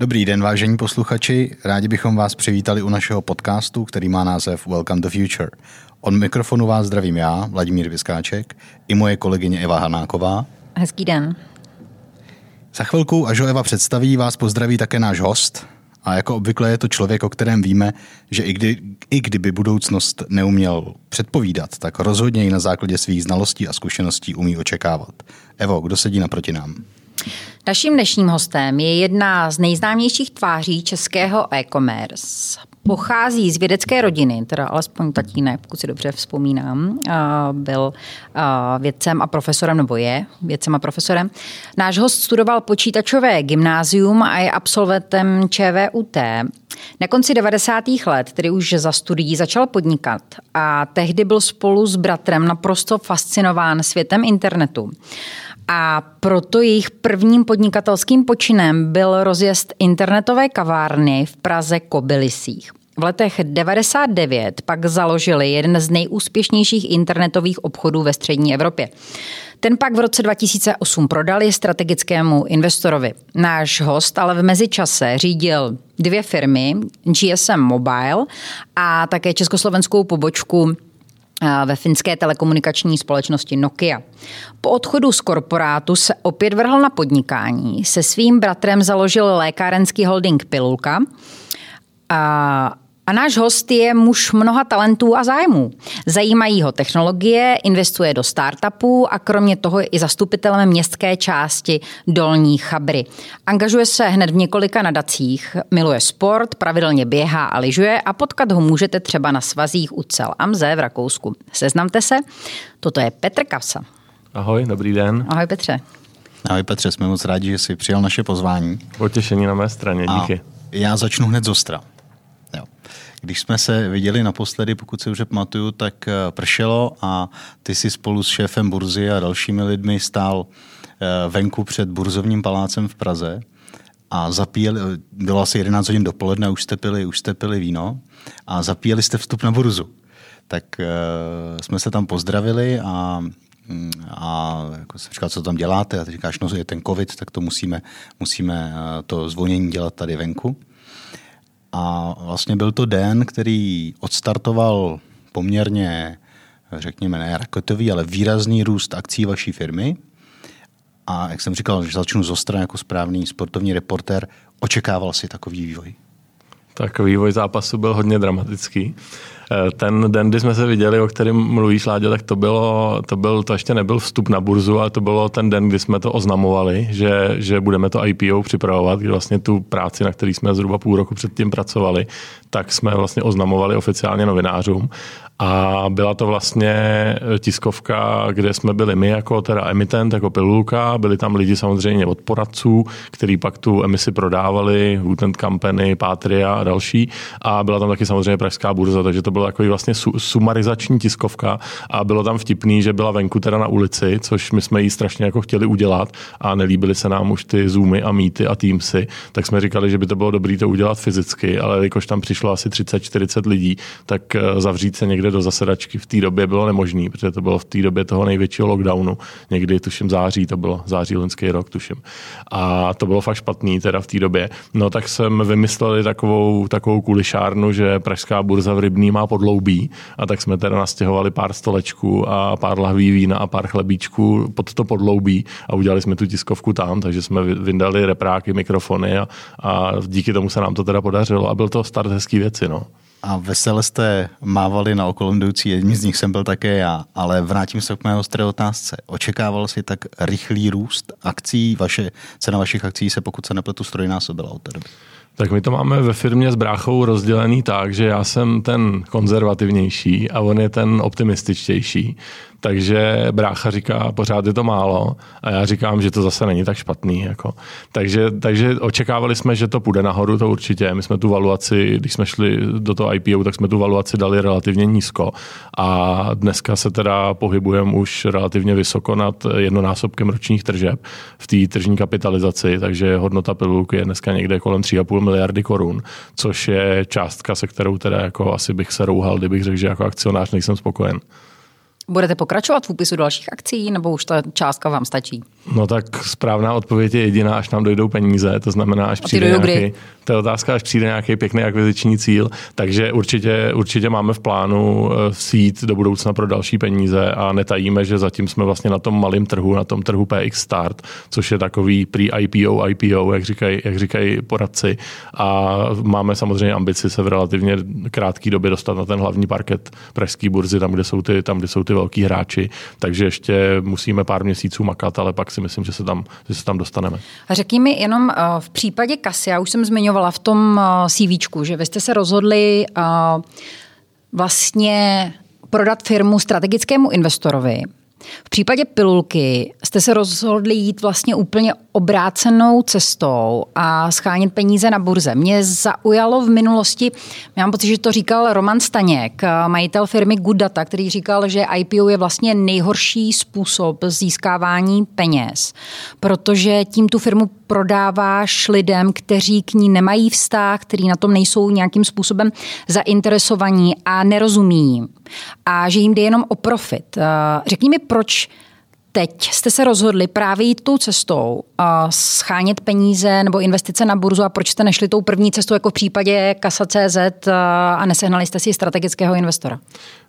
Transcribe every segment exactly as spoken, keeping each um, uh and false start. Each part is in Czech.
Dobrý den, vážení posluchači. Rádi bychom vás přivítali u našeho podcastu, který má název Welcome to Future. Od mikrofonu vás zdravím já, Vladimír Vyskáček, i moje kolegyně Eva Hanáková. Hezký den. Za chvilku, až ho Eva představí, vás pozdraví také náš host. A jako obvykle je to člověk, o kterém víme, že i, kdy, i kdyby budoucnost neuměl předpovídat, tak rozhodně ji na základě svých znalostí a zkušeností umí očekávat. Evo, kdo sedí naproti nám? Naším dnešním hostem je jedna z nejznámějších tváří českého e-commerce. Pochází z vědecké rodiny, teda alespoň tatínek, pokud si dobře vzpomínám, byl vědcem a profesorem, nebo je vědcem a profesorem. Náš host studoval počítačové gymnázium a je absolventem ČVUT. Na konci devadesátých let, tedy už za studií, začal podnikat a tehdy byl spolu s bratrem naprosto fascinován světem internetu. A proto jejich prvním podnikatelským počinem byl rozjezd internetové kavárny v Praze Kobylisích. V letech devadesát devět pak založili jeden z nejúspěšnějších internetových obchodů ve střední Evropě. Ten pak v roce dva tisíce osm prodali strategickému investorovi. Náš host ale v mezičase řídil dvě firmy, G S M Mobile a také československou pobočku ve finské telekomunikační společnosti Nokia. Po odchodu z korporátu se opět vrhl na podnikání. Se svým bratrem založil lékárenský holding Pilulka a A náš host je muž mnoha talentů a zájmů. Zajímají ho technologie, investuje do startupů a kromě toho je i zastupitelem městské části Dolní Chabry. Angažuje se hned v několika nadacích, miluje sport, pravidelně běhá a lyžuje a potkat ho můžete třeba na svazích u Zell am See v Rakousku. Seznamte se, toto je Petr Kavsa. Ahoj, dobrý den. Ahoj Petře. Ahoj Petře, jsme moc rádi, že jsi přijal naše pozvání. Potěšení na mé straně, díky. A já začnu hned z ostra. Když jsme se viděli naposledy, pokud se už pamatuju, tak pršelo a ty jsi spolu s šéfem burzy a dalšími lidmi stál venku před burzovním palácem v Praze a zapíjeli, bylo asi jedenáct hodin dopoledne, už jste pili, už jste pili víno a zapíjeli jste vstup na burzu. Tak jsme se tam pozdravili a a jako jsem říkal, co tam děláte a ty říkáš, no je ten covid, tak to musíme, musíme to zvonění dělat tady venku. A vlastně byl to den, který odstartoval poměrně, řekněme, ne raketový, ale výrazný růst akcí vaší firmy. A jak jsem říkal, že začnu z ostra jako správný sportovní reportér, očekával si takový vývoj? Tak vývoj zápasu byl hodně dramatický. Ten den, kdy jsme se viděli, o kterém mluvíš, Láďo, tak to bylo, to byl, to ještě nebyl vstup na burzu, ale to bylo ten den, kdy jsme to oznamovali, že, že budeme to I P O připravovat, kdy vlastně tu práci, na který jsme zhruba půl roku předtím pracovali, tak jsme vlastně oznamovali oficiálně novinářům. A byla to vlastně tiskovka, kde jsme byli my jako teda emitent, jako Pilulka, byli tam lidi samozřejmě od poradců, kteří pak tu emisi prodávali, Wooten Company, Patria a další. A byla tam taky samozřejmě Pražská burza, takže to byla takový vlastně sumarizační tiskovka a bylo tam vtipný, že byla venku teda na ulici, což my jsme jí strašně jako chtěli udělat a nelíbily se nám už ty Zoomy a Meety a Teamsy, tak jsme říkali, že by to bylo dobré to udělat fyzicky, ale jakož tam přišlo asi třicet čtyřicet lidí, tak zavřít se někde do zasedačky v té době bylo nemožné, protože to bylo v té době toho největšího lockdownu, někdy tuším září, to bylo září loňský rok, tuším. A to bylo fakt špatný teda v té době. No tak jsem vymysleli takovou, takovou kulišárnu, že Pražská burza v Rybný má podloubí a tak jsme teda nastěhovali pár stolečků a pár lahví vína a pár chlebíčků pod to podloubí a udělali jsme tu tiskovku tam, takže jsme vyndali repráky, mikrofony a, a díky tomu se nám to teda podařilo a byl to start hezký věci, no. A vesele jste mávali na okolo jdoucí, jedním z nich jsem byl také já, ale vrátím se k mé ostré otázce. Očekával jsi tak rychlý růst akcí, vaše, cena vašich akcí se, pokud se nepletu, strojnásobila od té doby? Tak my to máme ve firmě s bráchou rozdělený tak, že já jsem ten konzervativnější a on je ten optimističtější. Takže brácha říká, pořád je to málo a já říkám, že to zase není tak špatný. Jako. Takže, takže očekávali jsme, že to půjde nahoru, to určitě. My jsme tu valuaci, když jsme šli do toho I P O, tak jsme tu valuaci dali relativně nízko. A dneska se teda pohybujeme už relativně vysoko nad jednonásobkem ročních tržeb v té tržní kapitalizaci, takže hodnota Pilulky je dneska někde kolem tři a půl miliardy korun, což je částka, se kterou teda jako asi bych se rouhal, kdybych řekl, že jako akcionář nejsem spokojen. Budete pokračovat v úpisu dalších akcí, nebo už ta částka vám stačí? No tak správná odpověď je jediná, až nám dojdou peníze, to znamená, až přijde nějaký, to je otázka, až přijde nějaký pěkný akviziční cíl, takže určitě, určitě máme v plánu sít do budoucna pro další peníze a netajíme, že zatím jsme vlastně na tom malém trhu, na tom trhu P X Start, což je takový pre-I P O, I P O, jak říkají, jak říkají poradci, a máme samozřejmě ambici se v relativně krátké době dostat na ten hlavní parket pražské burzy, tam, kde jsou ty, tam, kde jsou ty velký hráči, takže ještě musíme pár měsíců makat, ale pak si myslím, že se tam, že se tam dostaneme. Řekni mi jenom v případě kasy, já už jsem zmiňovala v tom CVčku, že vy jste se rozhodli vlastně prodat firmu strategickému investorovi. V případě Pilulky jste se rozhodli jít vlastně úplně obrácenou cestou a schánit peníze na burze. Mě zaujalo v minulosti, mám pocit, že to říkal Roman Staněk, majitel firmy Good Data, který říkal, že I P O je vlastně nejhorší způsob získávání peněz, protože tím tu firmu prodáváš lidem, kteří k ní nemají vztah, kteří na tom nejsou nějakým způsobem zainteresovaní a nerozumí jim. A že jim jde jenom o profit. Řekni mi, proč teď jste se rozhodli právě jít tou cestou a schánět peníze nebo investice na burzu a proč jste nešli tou první cestou jako v případě Kasa tečka cé zet a nesehnali jste si strategického investora?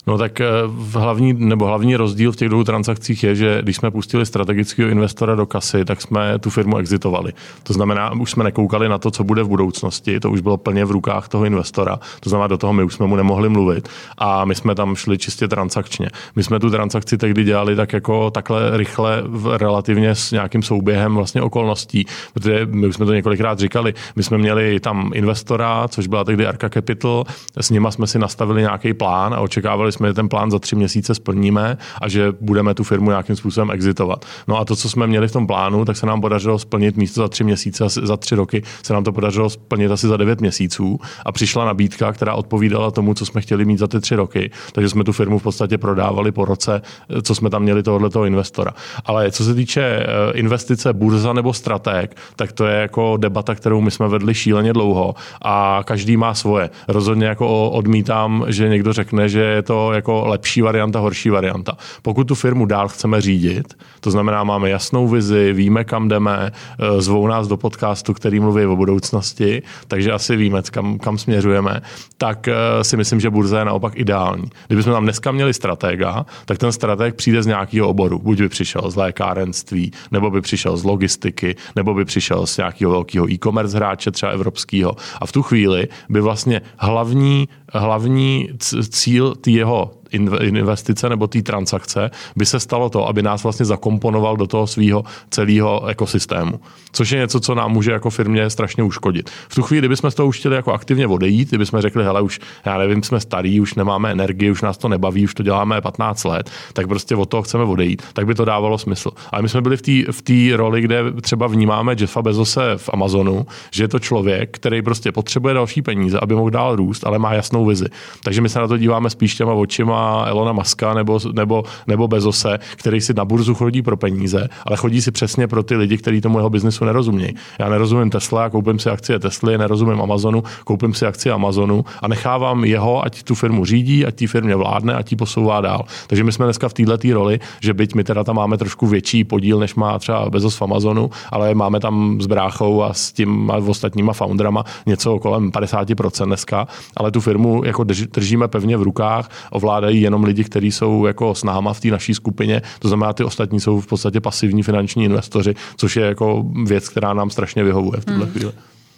No tak v hlavní, nebo hlavní rozdíl v těch dvou transakcích je, že když jsme pustili strategického investora do kasy, tak jsme tu firmu exitovali. To znamená, už jsme nekoukali na to, co bude v budoucnosti, to už bylo plně v rukách toho investora, to znamená, do toho my už jsme mu nemohli mluvit a my jsme tam šli čistě transakčně. My jsme tu transakci tehdy dělali tak jako takhle rychle, relativně s nějakým souběhem vlastně okolností, protože my už jsme to několikrát říkali, my jsme měli tam investora, což byla tehdy Arca Capital, s nima jsme si nastavili nějaký plán a očekávali jsme, že ten plán za tři měsíce splníme a že budeme tu firmu nějakým způsobem exitovat. No a to, co jsme měli v tom plánu, tak se nám podařilo splnit místo za tři měsíce, za tři roky, se nám to podařilo splnit asi za devět měsíců a přišla nabídka, která odpovídala tomu, co jsme chtěli mít za ty tři roky, takže jsme tu firmu v podstatě prodávali po roce, co jsme tam měli tohoto investora. Ale co se týče investice, burza nebo strateg, tak to je jako debata, kterou my jsme vedli šíleně dlouho a každý má svoje. Rozhodně jako odmítám, že někdo řekne, že je to jako lepší varianta, horší varianta. Pokud tu firmu dál chceme řídit, to znamená, máme jasnou vizi, víme, kam jdeme, zvou nás do podcastu, který mluví o budoucnosti, takže asi víme, kam, kam směřujeme, tak si myslím, že burza je naopak ideální. Kdybychom tam dneska měli stratega, tak ten strateg přijde z nějakého oboru. Buď by přišel z lékárenství, nebo by přišel z logistiky, nebo by přišel z nějakého velkého e-commerce hráče, třeba evropského. A v tu chvíli by vlastně hlavní Hlavní cíl ty jeho investice nebo té transakce by se stalo to, aby nás vlastně zakomponoval do toho svého celého ekosystému. Což je něco, co nám může jako firmě strašně uškodit. V tu chvíli, kdybychom z toho už chtěli jako aktivně odejít, kdybychom řekli, hele, už já nevím, jsme starí, už nemáme energii, už nás to nebaví, už to děláme patnáct let, tak prostě od toho chceme odejít, tak by to dávalo smysl. Ale my jsme byli v té roli, kde třeba vnímáme Jeffa Bezose v Amazonu, že je to člověk, který prostě potřebuje další peníze, aby mohl dál růst, ale má jasnou vizi. Takže my se na to díváme spíš těma očima Elona Muska nebo, nebo, nebo Bezose, který si na burzu chodí pro peníze, ale chodí si přesně pro ty lidi, kteří tomu jeho biznesu nerozumějí. Já nerozumím Tesla, koupím si akcie Tesly, nerozumím Amazonu, koupím si akcie Amazonu a nechávám jeho, ať tu firmu řídí, ať tí firmě vládne, ať ji posouvá dál. Takže my jsme dneska v této roli, že byť my teda tam máme trošku větší podíl, než má třeba Bezos v Amazonu, ale máme tam s bráchou a s tím a ostatníma founderama něco kolem padesát procent dneska, ale tu firmu jako držíme pevně v rukách, ovládá jenom lidi, kteří jsou jako s náma v té naší skupině, to znamená, ty ostatní jsou v podstatě pasivní finanční investoři, což je jako věc, která nám strašně vyhovuje v tuhle hmm. chvíli.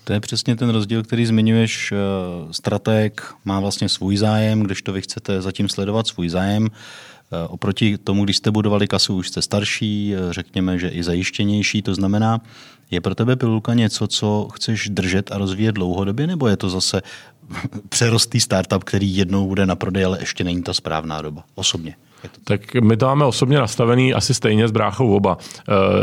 To je přesně ten rozdíl, který zmiňuješ. Strateg má vlastně svůj zájem, kdežto vy chcete zatím sledovat svůj zájem. Oproti tomu, když jste budovali kasu, už jste starší, řekněme, že i zajištěnější, to znamená, je pro tebe Pilulka něco, co chceš držet a rozvíjet dlouhodobě, nebo je to zase přerostý startup, který jednou bude na prodej, ale ještě není ta správná doba osobně? Tak my to máme osobně nastavený asi stejně s bráchou oba.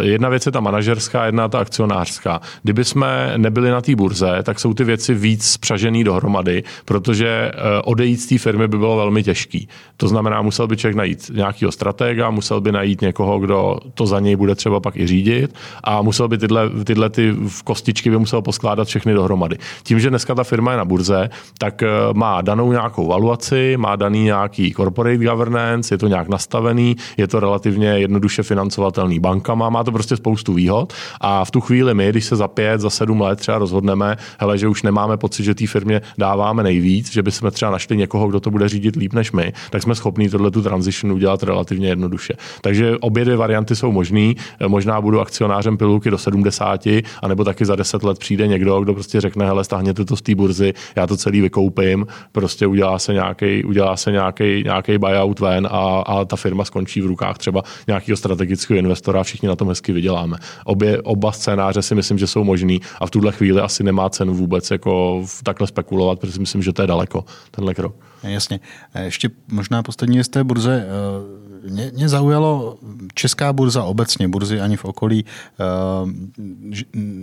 Jedna věc je ta manažerská, jedna ta akcionářská. Kdyby jsme nebyli na té burze, tak jsou ty věci víc spřažený dohromady, protože odejít z té firmy by bylo velmi těžký. To znamená, musel by člověk najít nějakého stratega, musel by najít někoho, kdo to za něj bude třeba pak i řídit a musel by tyhle, tyhle ty kostičky by musel poskládat všechny dohromady. Tím, že dneska ta firma je na burze, tak má danou nějakou valuaci, má daný nějaký corporate governance, je to to nějak nastavený, je to relativně jednoduše financovatelný bankama, má to prostě spoustu výhod a v tu chvíli my, když se za pět, za sedm let třeba rozhodneme, hele, že už nemáme pocit, že té firmě dáváme nejvíc, že bychom třeba našli někoho, kdo to bude řídit líp než my, tak jsme schopní tohle tu transition udělat relativně jednoduše. Takže obě dvě varianty jsou možný. Možná budu akcionářem Pilulky do sedmdesáti, anebo taky za deset let přijde někdo, kdo prostě řekne, hele, stáhněte to z té burzy, já to celý vykoupím, prostě udělá se nějaký, udělá se nějaký, nějaký buyout ven a, a ta firma skončí v rukách třeba nějakého strategického investora a všichni na tom hezky vyděláme. Obě, oba scénáře si myslím, že jsou možný a v tuhle chvíli asi nemá cenu vůbec jako takhle spekulovat, protože si myslím, že to je daleko, tenhle krok. Jasně. Ještě možná poslední z té burze. Mě, mě zaujalo česká burza obecně, burzy ani v okolí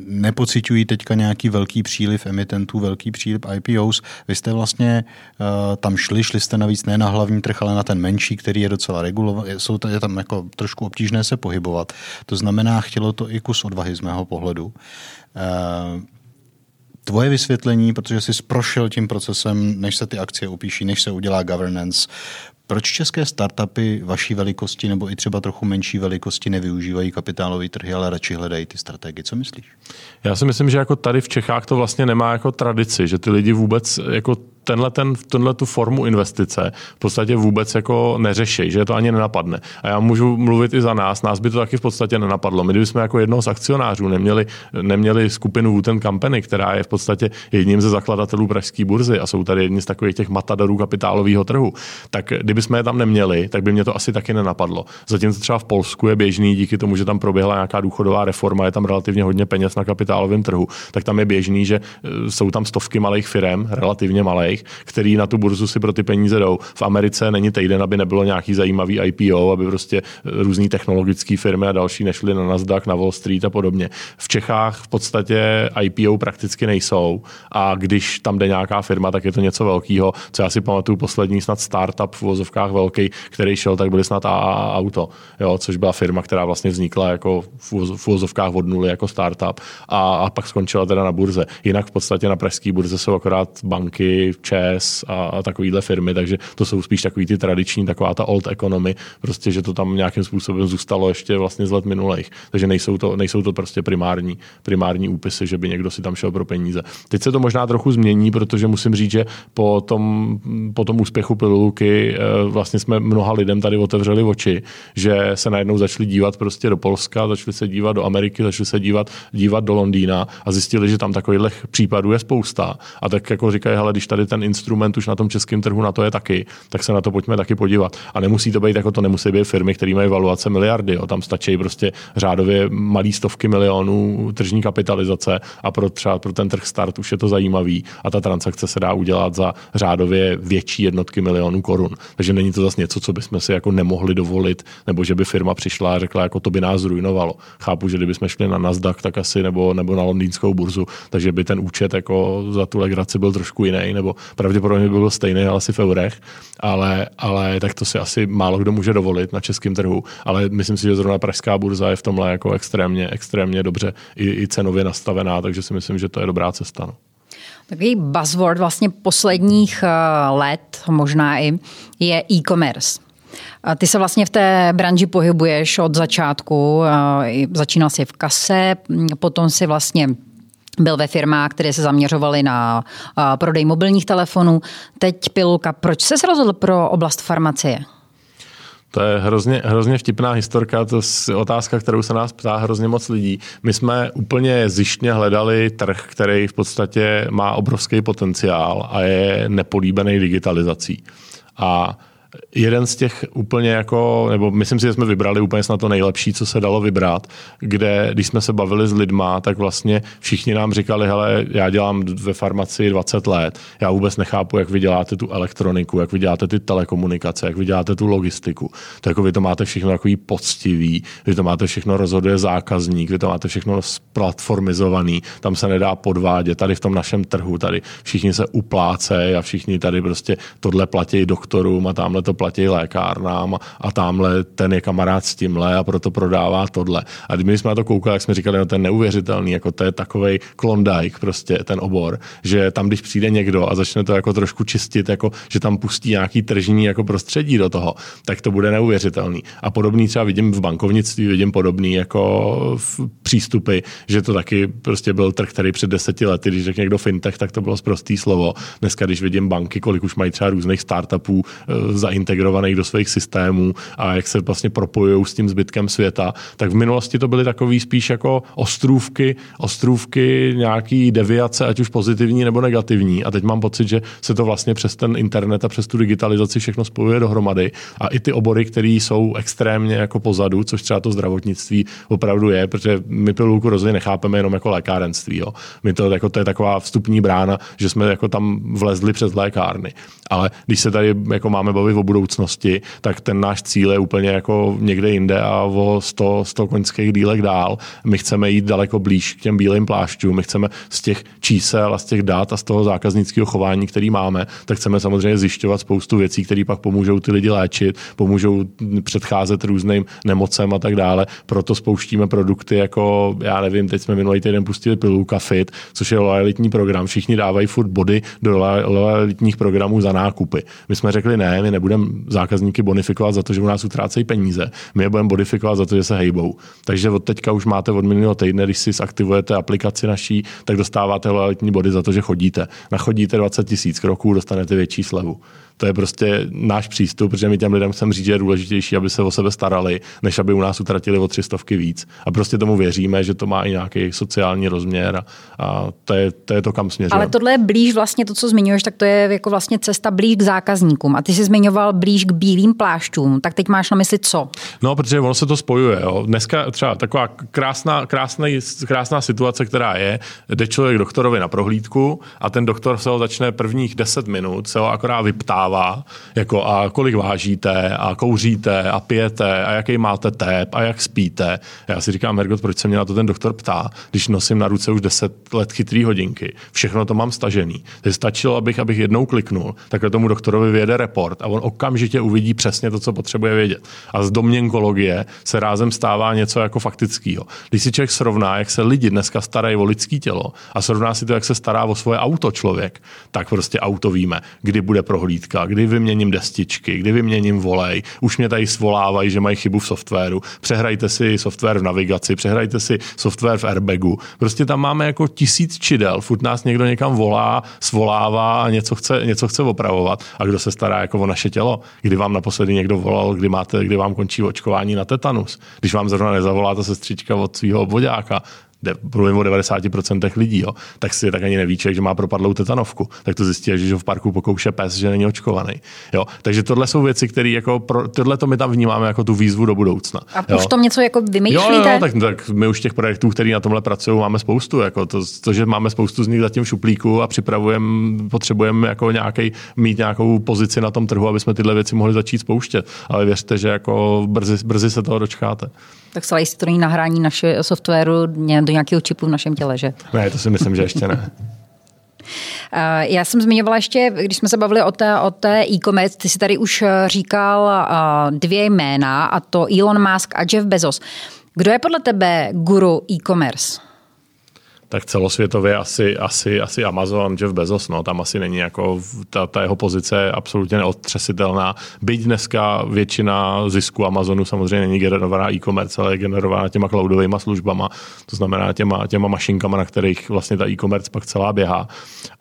nepociťují teďka nějaký velký příliv emitentů, velký příliv I P Os. Vy jste vlastně tam šli, šli jste navíc ne na hlavní trh, ale na ten menší, který je docela regulovaný. Jsou tady tam jako trošku obtížné se pohybovat. To znamená, chtělo to i kus odvahy z mého pohledu. Tvoje vysvětlení, protože jsi prošel tím procesem, než se ty akcie upíší, než se udělá governance. Proč české startupy vaší velikosti nebo i třeba trochu menší velikosti nevyužívají kapitálový trhy, ale radši hledají ty strategie? Co myslíš? Já si myslím, že jako tady v Čechách to vlastně nemá jako tradici, že ty lidi vůbec jako tenhle, ten, tenhle tu formu investice v podstatě vůbec jako neřeší, že to ani nenapadne. A já můžu mluvit i za nás, nás by to taky v podstatě nenapadlo. My kdybychom jako jednoho z akcionářů neměli, neměli skupinu Wooten Company, která je v podstatě jedním ze zakladatelů pražské burzy a jsou tady jedni z takových těch matadorů kapitálového trhu, tak kdybychom je tam neměli, tak by mě to asi taky nenapadlo. Zatímco třeba v Polsku je běžný, díky tomu, že tam proběhla nějaká důchodová reforma, je tam relativně hodně peněz na kapitálovém trhu, tak tam je běžný, že jsou tam stovky malých firem, relativně malých, který na tu burzu si pro ty peníze jdou. V Americe není týden, aby nebylo nějaký zajímavý I P O, aby prostě různý technologické firmy a další nešly na Nasdaq, na Wall Street a podobně. V Čechách v podstatě I P O prakticky nejsou a když tam jde nějaká firma, tak je to něco velkého. Co já si pamatuju, poslední snad startup v uvozovkách velký, který šel, tak byly snad A A Auto, jo, což byla firma, která vlastně vznikla jako v uvozovkách od nuly jako startup a, a pak skončila teda na burze. Jinak v podstatě na pražské burze jsou akorát banky, ČES a takovýhle firmy, takže to jsou spíš takový ty tradiční, taková ta old economy, prostě, že to tam nějakým způsobem zůstalo ještě vlastně z let minulých. Takže nejsou to, nejsou to prostě primární, primární úpisy, že by někdo si tam šel pro peníze. Teď se to možná trochu změní, protože musím říct, že po tom, po tom úspěchu Pilulky vlastně jsme mnoha lidem tady otevřeli oči, že se najednou začali dívat prostě do Polska, začali se dívat do Ameriky, začali se dívat, dívat do Londýna a zjistili, že tam takových případů je spousta. A tak jako říkají, hele, když tady ten instrument už na tom českém trhu na to je taky, tak se na to pojďme taky podívat. A nemusí to být jako to, nemusí být firmy, které mají valuace miliardy, jo. Tam stačí prostě řádově malý stovky milionů tržní kapitalizace a pro třeba pro ten trh start už je to zajímavý a ta transakce se dá udělat za řádově větší jednotky milionů korun. Takže není to zase něco, co bychom si jako nemohli dovolit, nebo že by firma přišla a řekla, jako to by nás zrujnovalo. Chápu, že kdybychom šli na Nasdaq, tak asi nebo nebo na londýnskou burzu, takže by ten účet jako za tu legraci byl trošku jiný, nebo pravděpodobně by byl stejný, ale asi v eurech, ale, ale tak to si asi málo kdo může dovolit na českém trhu, ale myslím si, že zrovna pražská burza je v tomhle jako extrémně, extrémně dobře i, i cenově nastavená, takže si myslím, že to je dobrá cesta. No. Takový buzzword vlastně posledních let, možná i, je e-commerce. Ty se vlastně v té branži pohybuješ od začátku, začínal jsi v kase, potom si vlastně byl ve firmách, které se zaměřovaly na a, prodej mobilních telefonů. Teď Pilulka. Proč jsi se rozhodl pro oblast farmacie? To je hrozně, hrozně vtipná historka, to je otázka, kterou se nás ptá hrozně moc lidí. My jsme úplně zištně hledali trh, který v podstatě má obrovský potenciál a je nepolíbený digitalizací. A jeden z těch úplně jako, nebo myslím si, že jsme vybrali úplně snad to nejlepší, co se dalo vybrat, kde, když jsme se bavili s lidma, tak vlastně všichni nám říkali, hele, já dělám ve farmacii dvacet let, já vůbec nechápu, jak vy děláte tu elektroniku, jak vy děláte ty telekomunikace, jak vy děláte tu logistiku. To jako vy to máte všechno takový poctivý, vy to máte všechno rozhoduje zákazník, vy to máte všechno splatformizovaný, tam se nedá podvádět, tady v tom našem trhu, tady všichni se uplácejí a všichni tady prostě tohle platí doktorům a tamhle to platí lékárnám a tamhle ten je kamarád s tímhle a proto prodává tohle. A když jsme na to koukali, jak jsme říkali, no ten neuvěřitelný, jako to je takovej Klondike prostě ten obor, že tam, když přijde někdo a začne to jako trošku čistit, jako že tam pustí nějaký tržní jako prostředí do toho, tak to bude neuvěřitelný. A podobný třeba vidím v bankovnictví, vidím podobný jako v přístupy, že to taky prostě byl trh, který před deseti lety, když řekl někdo fintech, tak to bylo sprostý slovo. Dneska, když vidím banky, kolik už mají třeba různých startupů zaintegrovaných do svých systémů a jak se vlastně propojují s tím zbytkem světa, tak v minulosti to byly takový spíš jako ostrůvky, ostrůvky nějaký deviace, ať už pozitivní nebo negativní. A teď mám pocit, že se to vlastně přes ten internet a přes tu digitalizaci všechno spojuje dohromady. A i ty obory, které jsou extrémně jako pozadu, což třeba to zdravotnictví opravdu je, protože my Pilulku rozhodně nechápeme jenom jako lékárenství. Jo. My to, jako, to je taková vstupní brána, že jsme jako tam vlezli přes lékárny. Ale když se tady jako máme bavit o budoucnosti, tak ten náš cíl je úplně jako někde jinde a o sto, sto koňských dílek dál. My chceme jít daleko blíž k těm bílým plášťům. My chceme z těch čísel a z těch dat a z toho zákaznického chování, který máme, tak chceme samozřejmě zjišťovat spoustu věcí, které pak pomůžou ty lidi léčit, pomůžou předcházet různým nemocem a tak dále. Proto spouštíme produkty jako, já nevím, teď jsme minulý týden pustili Pilulka Fit, což je lojalitní program. Všichni dávají furt body do lojalitních programů za nákupy. My jsme řekli ne, my nebudeme zákazníky bonifikovat za to, že u nás utrácejí peníze. My je budeme bonifikovat za to, že se hejbou. Takže od teďka už máte od minulého týdne, když si zaktivujete aplikaci naší, tak dostáváte lojalitní body za to, že chodíte. Nachodíte dvacet tisíc kroků, dostanete větší slevu. To je prostě náš přístup, protože my těm lidem chceme říct, že je důležitější, aby se o sebe starali, než aby u nás utratili o tři stovky víc. A prostě tomu věříme, že to má i nějaký sociální rozměr a, a to, je, to je to, kam směřujeme. Ale tohle je blíž vlastně to, co zmiňuješ, tak to je jako vlastně cesta blíž k zákazníkům. A ty jsi zmiňoval blíž k bílým plášťům, tak teď máš na mysli co? No, protože ono se to spojuje. Jo. Dneska třeba taková krásná, krásná, krásná situace, která je, jde člověk doktorovi na prohlídku a ten doktor se ho začne prvních deset minut, se ho akorát vyptá, jako a kolik vážíte a kouříte a pijete a jaký máte tep a jak spíte. Já si říkám, Hergot, proč se mě na to ten doktor ptá, když nosím na ruce už deset let chytrý hodinky. Všechno to mám stažený. Takže stačilo, abych, abych jednou kliknul, takhle tomu doktorovi vyjede report a on okamžitě uvidí přesně to, co potřebuje vědět. A z domněnkologie se rázem stává něco jako faktického. Když si člověk srovná, jak se lidi dneska starají o lidský tělo a srovná si to, jak se stará o svoje auto člověk, tak prostě auto víme, kdy bude prohlídka, kdy vyměním destičky, kdy vyměním volej, už mě tady svolávají, že mají chybu v softwaru, přehrajte si software v navigaci, přehrajte si software v airbagu. Prostě tam máme jako tisíc čidel, furt nás někdo někam volá, svolává a něco chce, něco chce opravovat. A kdo se stará jako o naše tělo? Kdy vám naposledy někdo volal, kdy, máte, kdy vám končí očkování na tetanus? Když vám zrovna nezavolá ta sestřička od svého obvoďáka, mluvím o devadesát procent lidí, jo, tak si tak ani neví člověk, že má propadlou tetanovku. Tak to zjistí, že v parku pokouše pes, že není očkovaný. Jo. Takže tohle jsou věci, které jako pro, tohle to my tam vnímáme jako tu výzvu do budoucna. A jo. Už tom něco jako vymýšlíte? Jo, jo, tak, tak my už těch projektů, který na tomhle pracují, máme spoustu. Jako to, to, že máme spoustu z nich zatím v šuplíku a připravujeme, potřebujeme jako nějaký, mít nějakou pozici na tom trhu, aby jsme tyhle věci mohli začít spouštět. Ale věřte, že jako brzy, brzy se toho dočkáte. Tak celé jistě to není nahrání naše softwaru do nějakého čipu v našem těle, že? Ne, to si myslím, že ještě ne. Já jsem zmiňovala ještě, když jsme se bavili o té, o té e-commerce, ty jsi tady už říkal dvě jména, a to Elon Musk a Jeff Bezos. Kdo je podle tebe guru e-commerce? Tak celosvětově asi, asi, asi Amazon, Jeff Bezos, no, tam asi není jako, ta, ta jeho pozice je absolutně neotřesitelná. Byť dneska většina zisku Amazonu samozřejmě není generovaná e-commerce, ale je generovaná těma cloudovýma službama, to znamená těma, těma mašinkama, na kterých vlastně ta e-commerce pak celá běhá.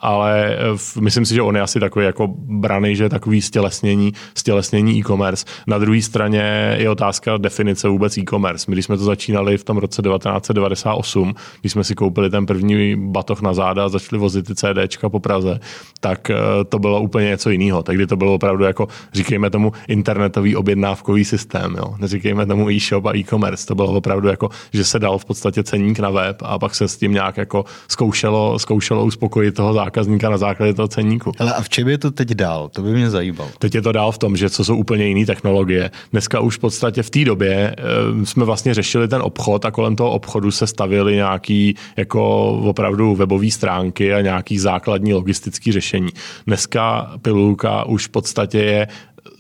Ale v, myslím si, že on je asi takový jako braný, že je takový stělesnění, stělesnění e-commerce. Na druhé straně je otázka definice vůbec e-commerce. My, když jsme to začínali v tom roce devatenáct set devadesát osm, když jsme si koupili ten první batoh na záda a začali vozit ty CDčka po Praze, tak to bylo úplně něco jiného. Takže to bylo opravdu jako, říkejme tomu, internetový objednávkový systém. Jo? Neříkejme tomu e-shop a e-commerce. To bylo opravdu jako, že se dal v podstatě ceník na web a pak se s tím nějak jako zkoušelo, zkoušelo uspokojit toho zákazníka na základě toho ceníku. Ale a v čem je to teď dál? To by mě zajímalo. Teď je to dál v tom, že co jsou úplně jiné technologie. Dneska už v podstatě v té době jsme vlastně řešili ten obchod a kolem toho obchodu se stavěli nějaký jako opravdu webové stránky a nějaký základní logistický řešení. Dneska Pilulka už v podstatě je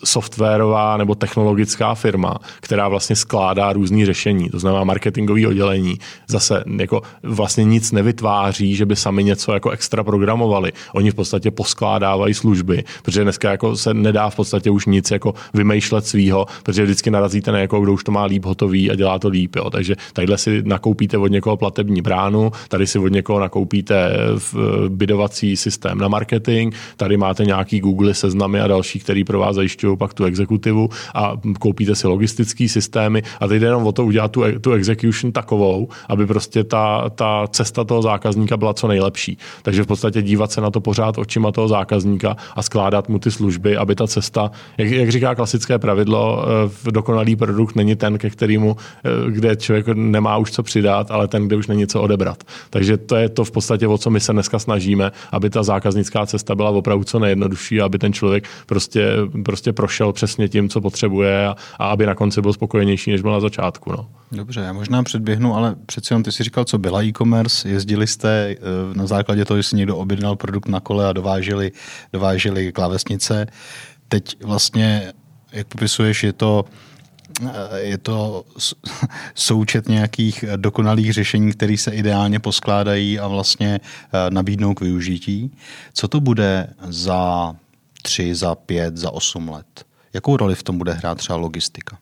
softwarová nebo technologická firma, která vlastně skládá různý řešení, to znamená marketingové oddělení. Zase jako vlastně nic nevytváří, že by sami něco jako extra programovali. Oni v podstatě poskládávají služby, protože dneska jako se nedá v podstatě už nic jako vymýšlet svýho, protože vždycky narazíte na někoho, kdo už to má líp hotový a dělá to líp. Jo. Takže takhle si nakoupíte od někoho platební bránu, tady si od někoho nakoupíte bidovací systém na marketing, tady máte nějaký Google seznamy a další, který pro vás zajišťují pak tu exekutivu a koupíte si logistický systémy a teď jde jenom o to udělat tu, tu execution takovou, aby prostě ta, ta cesta toho zákazníka byla co nejlepší. Takže v podstatě dívat se na to pořád očima toho zákazníka a skládat mu ty služby, aby ta cesta, jak, jak říká klasické pravidlo, dokonalý produkt není ten, ke kterému, kde člověk nemá už co přidat, ale ten, kde už není co odebrat. Takže to je to v podstatě, o co my se dneska snažíme, aby ta zákaznická cesta byla opravdu co nejjednodušší, aby ten člověk prostě, prostě prošel přesně tím, co potřebuje a, a aby na konci byl spokojenější, než byl na začátku. No. Dobře, já možná předběhnu, ale přeci jenom ty jsi říkal, co byla e-commerce, jezdili jste na základě toho, že si někdo objednal produkt na kole a dováželi, dováželi klávesnice. Teď vlastně, jak popisuješ, je to je to součet nějakých dokonalých řešení, které se ideálně poskládají a vlastně nabídnou k využití. Co to bude za tři, za pět, za osm let? Jakou roli v tom bude hrát třeba logistika?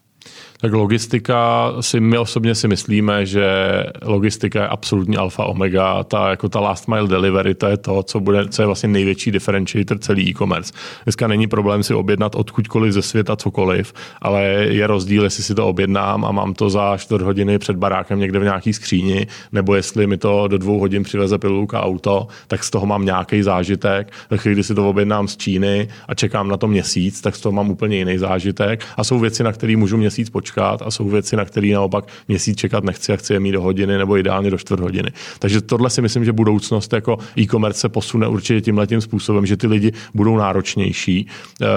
Tak logistika, si, my osobně si myslíme, že logistika je absolutní alfa omega, ta, jako ta last mile delivery, to je to, co, bude, co je vlastně největší differentiator celý e-commerce. Dneska není problém si objednat odkudkoliv ze světa cokoliv, ale je rozdíl, jestli si to objednám a mám to za čtvrt hodiny před barákem někde v nějaký skříni, nebo jestli mi to do dvou hodin přiveze Pilulka auto, tak z toho mám nějaký zážitek. Když si to objednám z Číny a čekám na to měsíc, tak z toho mám úplně jiný zážitek a jsou věci, na které můžu měsíc počkat. A jsou věci, na které naopak měsíc čekat nechci a chci je mít do hodiny nebo ideálně do čtvrt hodiny. Takže tohle si myslím, že budoucnost jako e-commerce se posune určitě tímhletím způsobem, že ty lidi budou náročnější.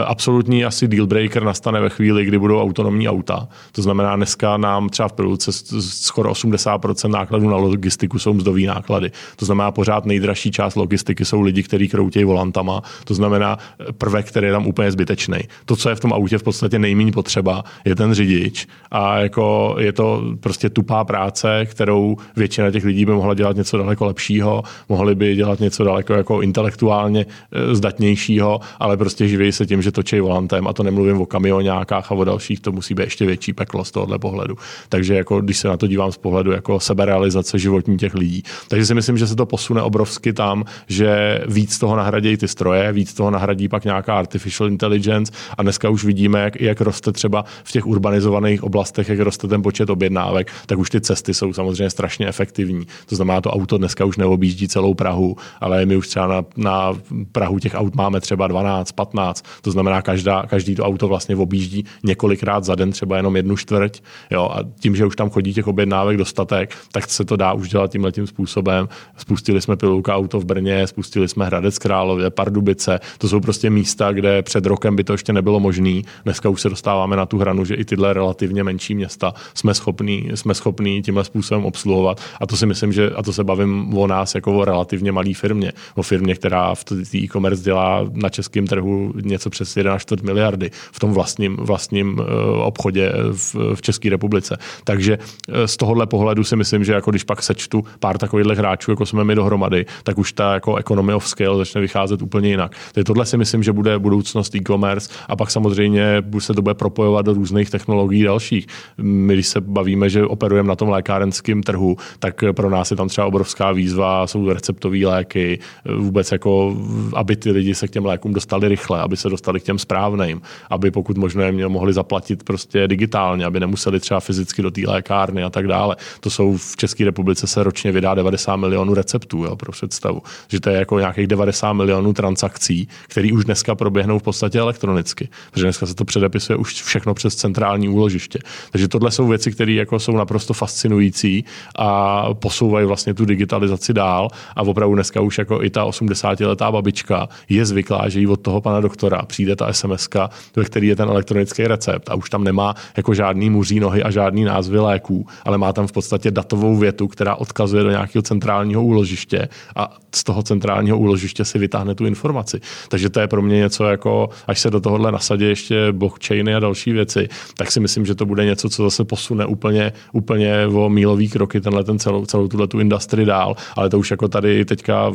Absolutní asi dealbreaker nastane ve chvíli, kdy budou autonomní auta. To znamená, dneska nám třeba v Pilulce skoro osmdesát procent nákladů na logistiku jsou mzdový náklady. To znamená, pořád nejdražší část logistiky jsou lidi, kteří kroutějí volantama. To znamená, prvek, který je tam úplně zbytečný. To, co je v tom autě v podstatě nejméně potřeba, je ten řidič. A jako je to prostě tupá práce, kterou většina těch lidí by mohla dělat něco daleko lepšího, mohli by dělat něco daleko jako intelektuálně zdatnějšího, ale prostě živí se tím, že točí volantem a to nemluvím o kamionákách a o dalších, to musí být ještě větší peklo z tohohle pohledu. Takže jako, když se na to dívám z pohledu jako seberealizace životní těch lidí. Takže si myslím, že se to posune obrovsky tam, že víc toho nahradí ty stroje, víc toho nahradí pak nějaká artificial intelligence a dneska už vidíme, jak, jak roste třeba v těch urbanizovaných oblastech, jak roste ten počet objednávek, tak už ty cesty jsou samozřejmě strašně efektivní. To znamená, to auto dneska už neobjíždí celou Prahu, ale my už třeba na, na Prahu těch aut máme třeba dvanáct, patnáct. To znamená, každá, každý to auto vlastně objíždí několikrát za den, třeba jenom jednu čtvrť. Jo, a tím, že už tam chodí těch objednávek dostatek, tak se to dá už dělat tímhletím způsobem. Spustili jsme Pilulka auto v Brně, spustili jsme Hradec Králové, Pardubice. To jsou prostě místa, kde před rokem by to ještě nebylo možné. Dneska už se dostáváme na tu hranu, že i tyhle relativně menší města jsme schopní, jsme schopní tímhle způsobem obsluhovat. A to si myslím, že a to se bavím o nás jako o relativně malé firmě. O firmě, která v té e-commerce dělá na českém trhu něco přes jedna celá čtyři miliardy v tom vlastním, vlastním obchodě v, v České republice. Takže z tohohle pohledu si myslím, že jako když pak sečtu pár takových hráčů, jako jsme my dohromady, tak už ta jako economy of scale začne vycházet úplně jinak. Takže tohle si myslím, že bude budoucnost e-commerce a pak samozřejmě se to bude propojovat do různých technologií dalších. My, když se bavíme, že operujeme na tom lékárenském trhu, tak pro nás je tam třeba obrovská výzva, jsou receptové léky, vůbec jako, aby ty lidi se k těm lékům dostali rychle, aby se dostali k těm správným, aby pokud možno je mohli zaplatit prostě digitálně, aby nemuseli třeba fyzicky do té lékárny a tak dále. To jsou v České republice se ročně vydá devadesát milionů receptů, jo, pro představu. Že to je jako nějakých devadesát milionů transakcí, které už dneska proběhnou v podstatě elektronicky. Protože dneska se to předepisuje už všechno přes centrální externí úložiště. Takže tohle jsou věci, které jako jsou naprosto fascinující a posouvají vlastně tu digitalizaci dál a opravdu dneska už jako i ta osmdesátiletá babička je zvyklá, že jí od toho pana doktora přijde ta es em eska, ve který je ten elektronický recept a už tam nemá jako žádný muří nohy a žádný názvy léků, ale má tam v podstatě datovou větu, která odkazuje do nějakého centrálního úložiště a z toho centrálního úložiště si vytáhne tu informaci. Takže to je pro mě něco jako, až se do tohohle nasadí ještě blockchainy a další věci, tak si myslím, že to bude něco, co zase posune úplně, úplně o mílový kroky tenhle ten celou, celou tuhletu industrii dál, ale to už jako tady teďka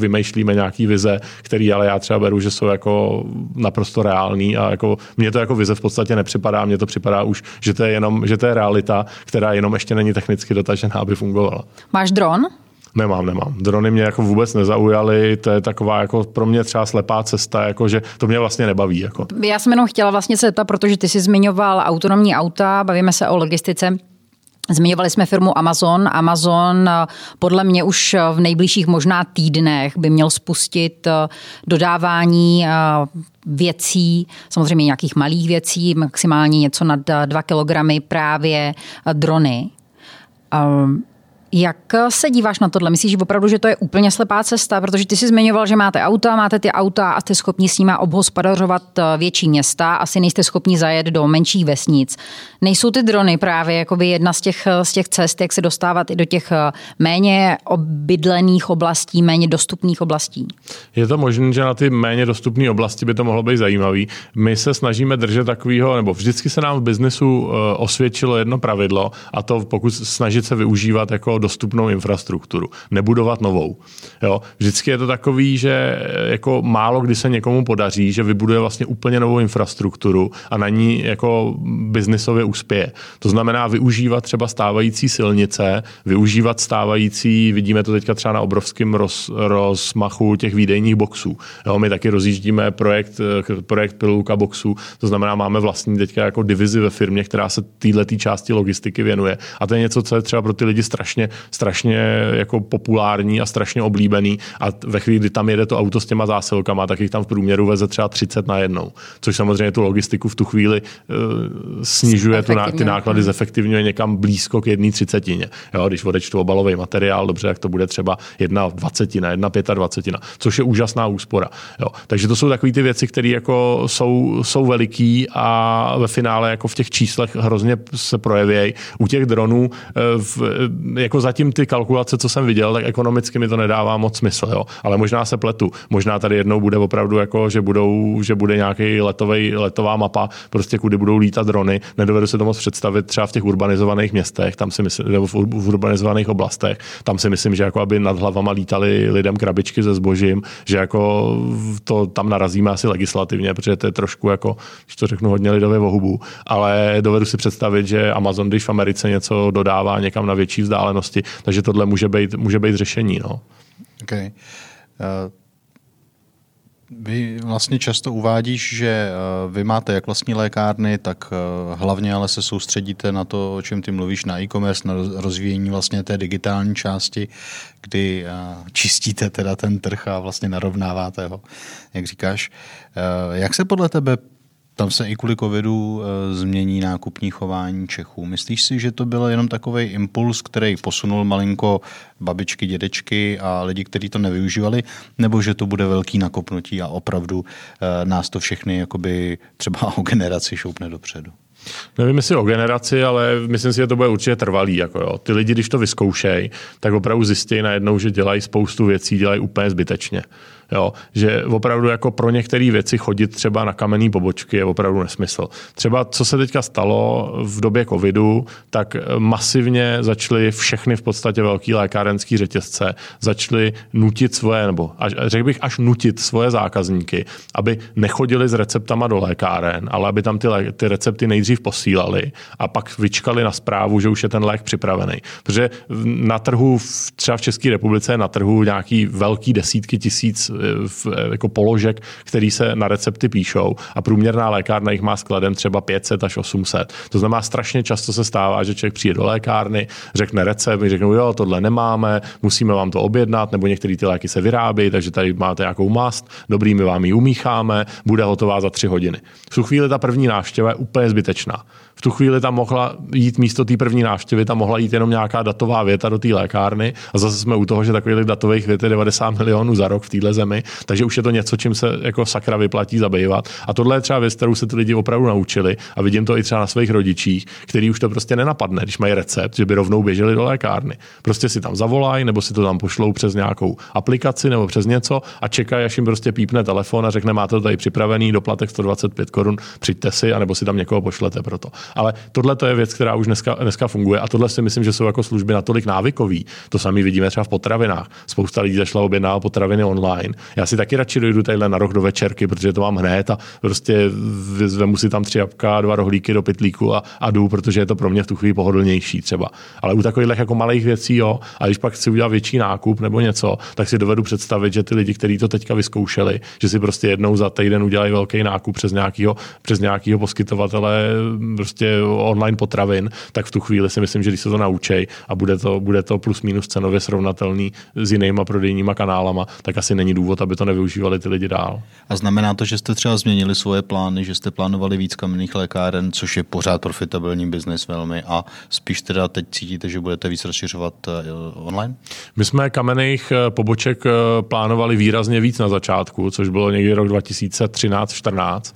vymýšlíme nějaký vize, který ale já třeba beru, že jsou jako naprosto reální a jako mně to jako vize v podstatě nepřipadá, mně to připadá už, že to je jenom, že to je realita, která jenom ještě není technicky dotažená, aby fungovala. Máš dron? Nemám, nemám. Drony mě jako vůbec nezaujaly, to je taková jako pro mě třeba slepá cesta, jako že to mě vlastně nebaví. Jako. Já jsem jenom chtěla vlastně se zeptat, protože ty jsi zmiňoval autonomní auta, bavíme se o logistice. Zmiňovali jsme firmu Amazon. Amazon podle mě už v nejbližších možná týdnech by měl spustit dodávání věcí, samozřejmě nějakých malých věcí, maximálně něco nad dva kilogramy právě drony. Jak se díváš na tohle? Myslíš opravdu, že to je úplně slepá cesta? Protože ty jsi zmiňoval, že máte auta, máte ty auta a jste schopni s nimi obhospodařovat větší města, asi nejste schopni zajet do menších vesnic. Nejsou ty drony právě jakoby jedna z těch, z těch cest, jak se dostávat i do těch méně obydlených oblastí, méně dostupných oblastí? Je to možné, že na ty méně dostupné oblasti by to mohlo být zajímavý. My se snažíme držet takového, nebo vždycky se nám v biznesu osvědčilo jedno pravidlo, a to pokud snažit se využívat jako dostupnou infrastrukturu, nebudovat novou. Jo? Vždycky je to takový, že jako málo kdy se někomu podaří, že vybuduje vlastně úplně novou infrastrukturu a na ní jako biznisově uspěje. To znamená využívat třeba stávající silnice, využívat stávající, vidíme to teďka třeba na obrovském roz, rozmachu těch výdejních boxů. Jo? My taky rozjíždíme projekt, projekt Pilulka boxů, to znamená máme vlastní teďka jako divizi ve firmě, která se této části logistiky věnuje. A to je něco, co je třeba pro ty lidi strašně strašně jako populární a strašně oblíbený a ve chvíli, kdy tam jede to auto s těma zásilkama, tak jich tam v průměru veze třeba třicet na jednou, což samozřejmě tu logistiku v tu chvíli uh, snižuje tu, ty náklady, zefektivňuje někam blízko k jedné třicetině. Jo, když odečtu obalový materiál, dobře, tak to bude třeba jedna dvacetina, jedna pětadvacetina, což je úžasná úspora. Jo, takže to jsou takové ty věci, které jako jsou, jsou veliký a ve finále jako v těch číslech hrozně se projeví. U těch dronů v, jako zatím ty kalkulace, co jsem viděl, tak ekonomicky mi to nedává moc smysl, jo. Ale možná se pletu. Možná tady jednou bude opravdu jako, že budou, že bude nějaký letovej, letová mapa, prostě kudy budou lítat drony. Nedovedu se to moc představit třeba v těch urbanizovaných městech, tam si myslím, nebo v urbanizovaných oblastech. Tam si myslím, že jako aby nad hlavama lítaly lidem krabičky se zbožím, že jako to tam narazíme asi legislativně, protože to je trošku jako, když to řeknu hodně lidově o hubu, ale dovedu si představit, že Amazon, když v Americe něco dodává někam na větší vzdálenost, takže tohle může být, může být řešení. No. Okay. Vy vlastně často uvádíš, že vy máte jak vlastní lékárny, tak hlavně ale se soustředíte na to, o čem ty mluvíš, na e-commerce, na rozvíjení vlastně té digitální části, kdy čistíte teda ten trh a vlastně narovnáváte ho, jak říkáš. Jak se podle tebe tam se i kvůli covidu změní nákupní chování Čechů? Myslíš si, že to byl jenom takovej impuls, který posunul malinko babičky, dědečky a lidi, kteří to nevyužívali, nebo že to bude velký nakopnutí a opravdu nás to všechny jakoby třeba o generaci šoupne dopředu? Nevím, jestli o generaci, ale myslím si, že to bude určitě trvalý. Jako jo. Ty lidi, když to vyzkoušejí, tak opravdu zjistí najednou, že dělají spoustu věcí, dělají úplně zbytečně. Jo, že opravdu jako pro některé věci chodit třeba na kamenné pobočky je opravdu nesmysl. Třeba co se teďka stalo v době covidu, tak masivně začaly všechny v podstatě velký lékárenský řetězce, začaly nutit svoje, nebo až, řekl bych až nutit svoje zákazníky, aby nechodili s receptama do lékáren, ale aby tam ty, lé, ty recepty nejdřív posílali a pak vyčkali na zprávu, že už je ten lék připravený. Protože na trhu, třeba v České republice je na trhu nějaký velký desítky tisíc V, jako položek, který se na recepty píšou a průměrná lékárna jich má skladem třeba pět set až osm set. To znamená, strašně často se stává, že člověk přijde do lékárny, řekne recept, řeknou, jo, tohle nemáme, musíme vám to objednat, nebo některé ty léky se vyrábí, takže tady máte nějakou mast, dobrý, my vám ji umícháme, bude hotová za tři hodiny. V tu chvíli ta první návštěva je úplně zbytečná. V tu chvíli tam mohla jít místo té první návštěvy, tam mohla jít jenom nějaká datová věta do té lékárny a zase jsme u toho, že takových datových vět je devadesát milionů za rok v téhle zemi, takže už je to něco, čím se jako sakra vyplatí zabývat. A tohle je třeba věc, kterou se ty lidi opravdu naučili a vidím to i třeba na svých rodičích, který už to prostě nenapadne, když mají recept, že by rovnou běželi do lékárny. Prostě si tam zavolají nebo si to tam pošlou přes nějakou aplikaci nebo přes něco a čekají, až jim prostě pípne telefon a řekne, máte to tady připravený, doplatek sto dvacet pět korun, přijďte si, anebo si tam někoho pošlete pro to. Ale tohle to je věc, která už dneska, dneska funguje a tohle si myslím, že jsou jako služby natolik návykový. To samé vidíme třeba v potravinách. Spousta lidí zašla objedná potraviny online. Já si taky radši dojdu tadyhle na roh do večerky, protože to mám hned a prostě vezmu si tam tři jabka, dva rohlíky do pytlíku a, a jdu, protože je to pro mě v tu chvíli pohodlnější třeba. Ale u takových jako malých věcí, jo, a když pak si udělá větší nákup nebo něco, tak si dovedu představit, že ty lidi, kteří to teďka vyzkoušeli, že si prostě jednou za týden udělají velký nákup přes nějakého přes nějakého poskytovatele prostě online potravin, tak v tu chvíli si myslím, že když se to naučej a bude to, bude to plus minus cenově srovnatelný s jinýma prodejníma kanálama, tak asi není důvod, aby to nevyužívali ty lidi dál. A znamená to, že jste třeba změnili svoje plány, že jste plánovali víc kamenných lékáren, což je pořád profitabilní biznes velmi a spíš teda teď cítíte, že budete víc rozšiřovat online? My jsme kamenných poboček plánovali výrazně víc na začátku, což bylo někdy rok dva tisíce třináct čtrnáct.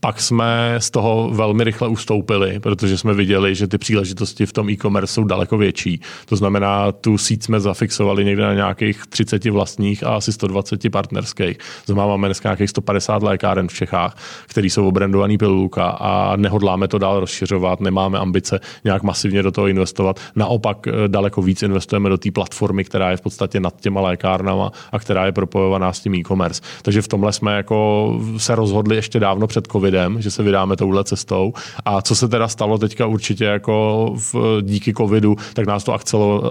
Pak jsme z toho velmi rychle ustoupili, protože jsme viděli, že ty příležitosti v tom e-commerce jsou daleko větší. To znamená, tu síť jsme zafixovali někde na nějakých třicet vlastních a asi sto dvacet partnerských. Máme dneska nějakých sto padesát lékáren v Čechách, který jsou obrandovaný Pilulka a nehodláme to dál rozšiřovat, nemáme ambice nějak masivně do toho investovat. Naopak daleko víc investujeme do té platformy, která je v podstatě nad těma lékárnama a která je propojovaná s tím e-commerce. Takže v tomhle jsme jako se rozhodli ještě dávno před COVID, že se vydáme touhle cestou. A co se teda stalo teďka určitě jako v, díky covidu, tak nás to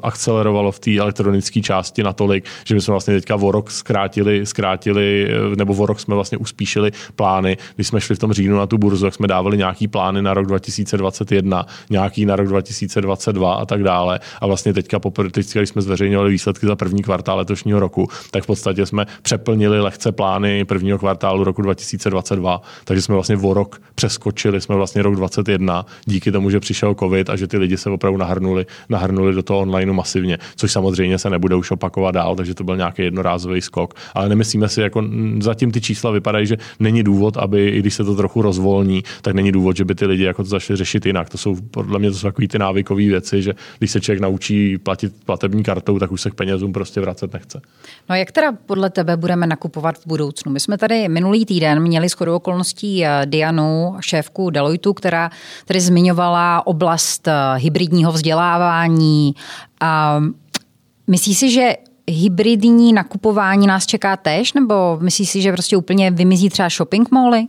akcelerovalo v té elektronické části natolik, že my jsme vlastně teďka o rok zkrátili, zkrátili, nebo o rok jsme vlastně uspíšili plány. Když jsme šli v tom říjnu na tu burzu, tak jsme dávali nějaký plány na rok dva tisíce dvacet jedna, nějaký na rok dva tisíce dvacet dva a tak dále. A vlastně teďka, popr- teďka když jsme zveřejňovali výsledky za první kvartál letošního roku, tak v podstatě jsme přeplnili lehce plány prvního kvartálu roku dva tisíce dvacet dva. Takže jsme vlastně vlastně o rok přeskočili, jsme vlastně rok dvacet jedna díky tomu, že přišel covid a že ty lidi se opravdu nahrnuli, nahrnuli do toho online masivně, což samozřejmě se nebude už opakovat dál, takže to byl nějaký jednorázový skok. Ale nemyslíme si, jako zatím ty čísla vypadají, že není důvod, aby, i když se to trochu rozvolní, tak není důvod, že by ty lidi jako to začali řešit jinak. To jsou podle mě to jsou takový ty návykové věci, že když se člověk naučí platit platební kartou, tak už se k penězům prostě vracet nechce. No jak teda podle tebe budeme nakupovat v budoucnu? My jsme tady minulý týden měli shodou okolností Dianu, šéfku Deloitu, která tady zmiňovala oblast hybridního vzdělávání. A myslíš si, že hybridní nakupování nás čeká též, nebo myslíš si, že prostě úplně vymizí třeba shopping mally?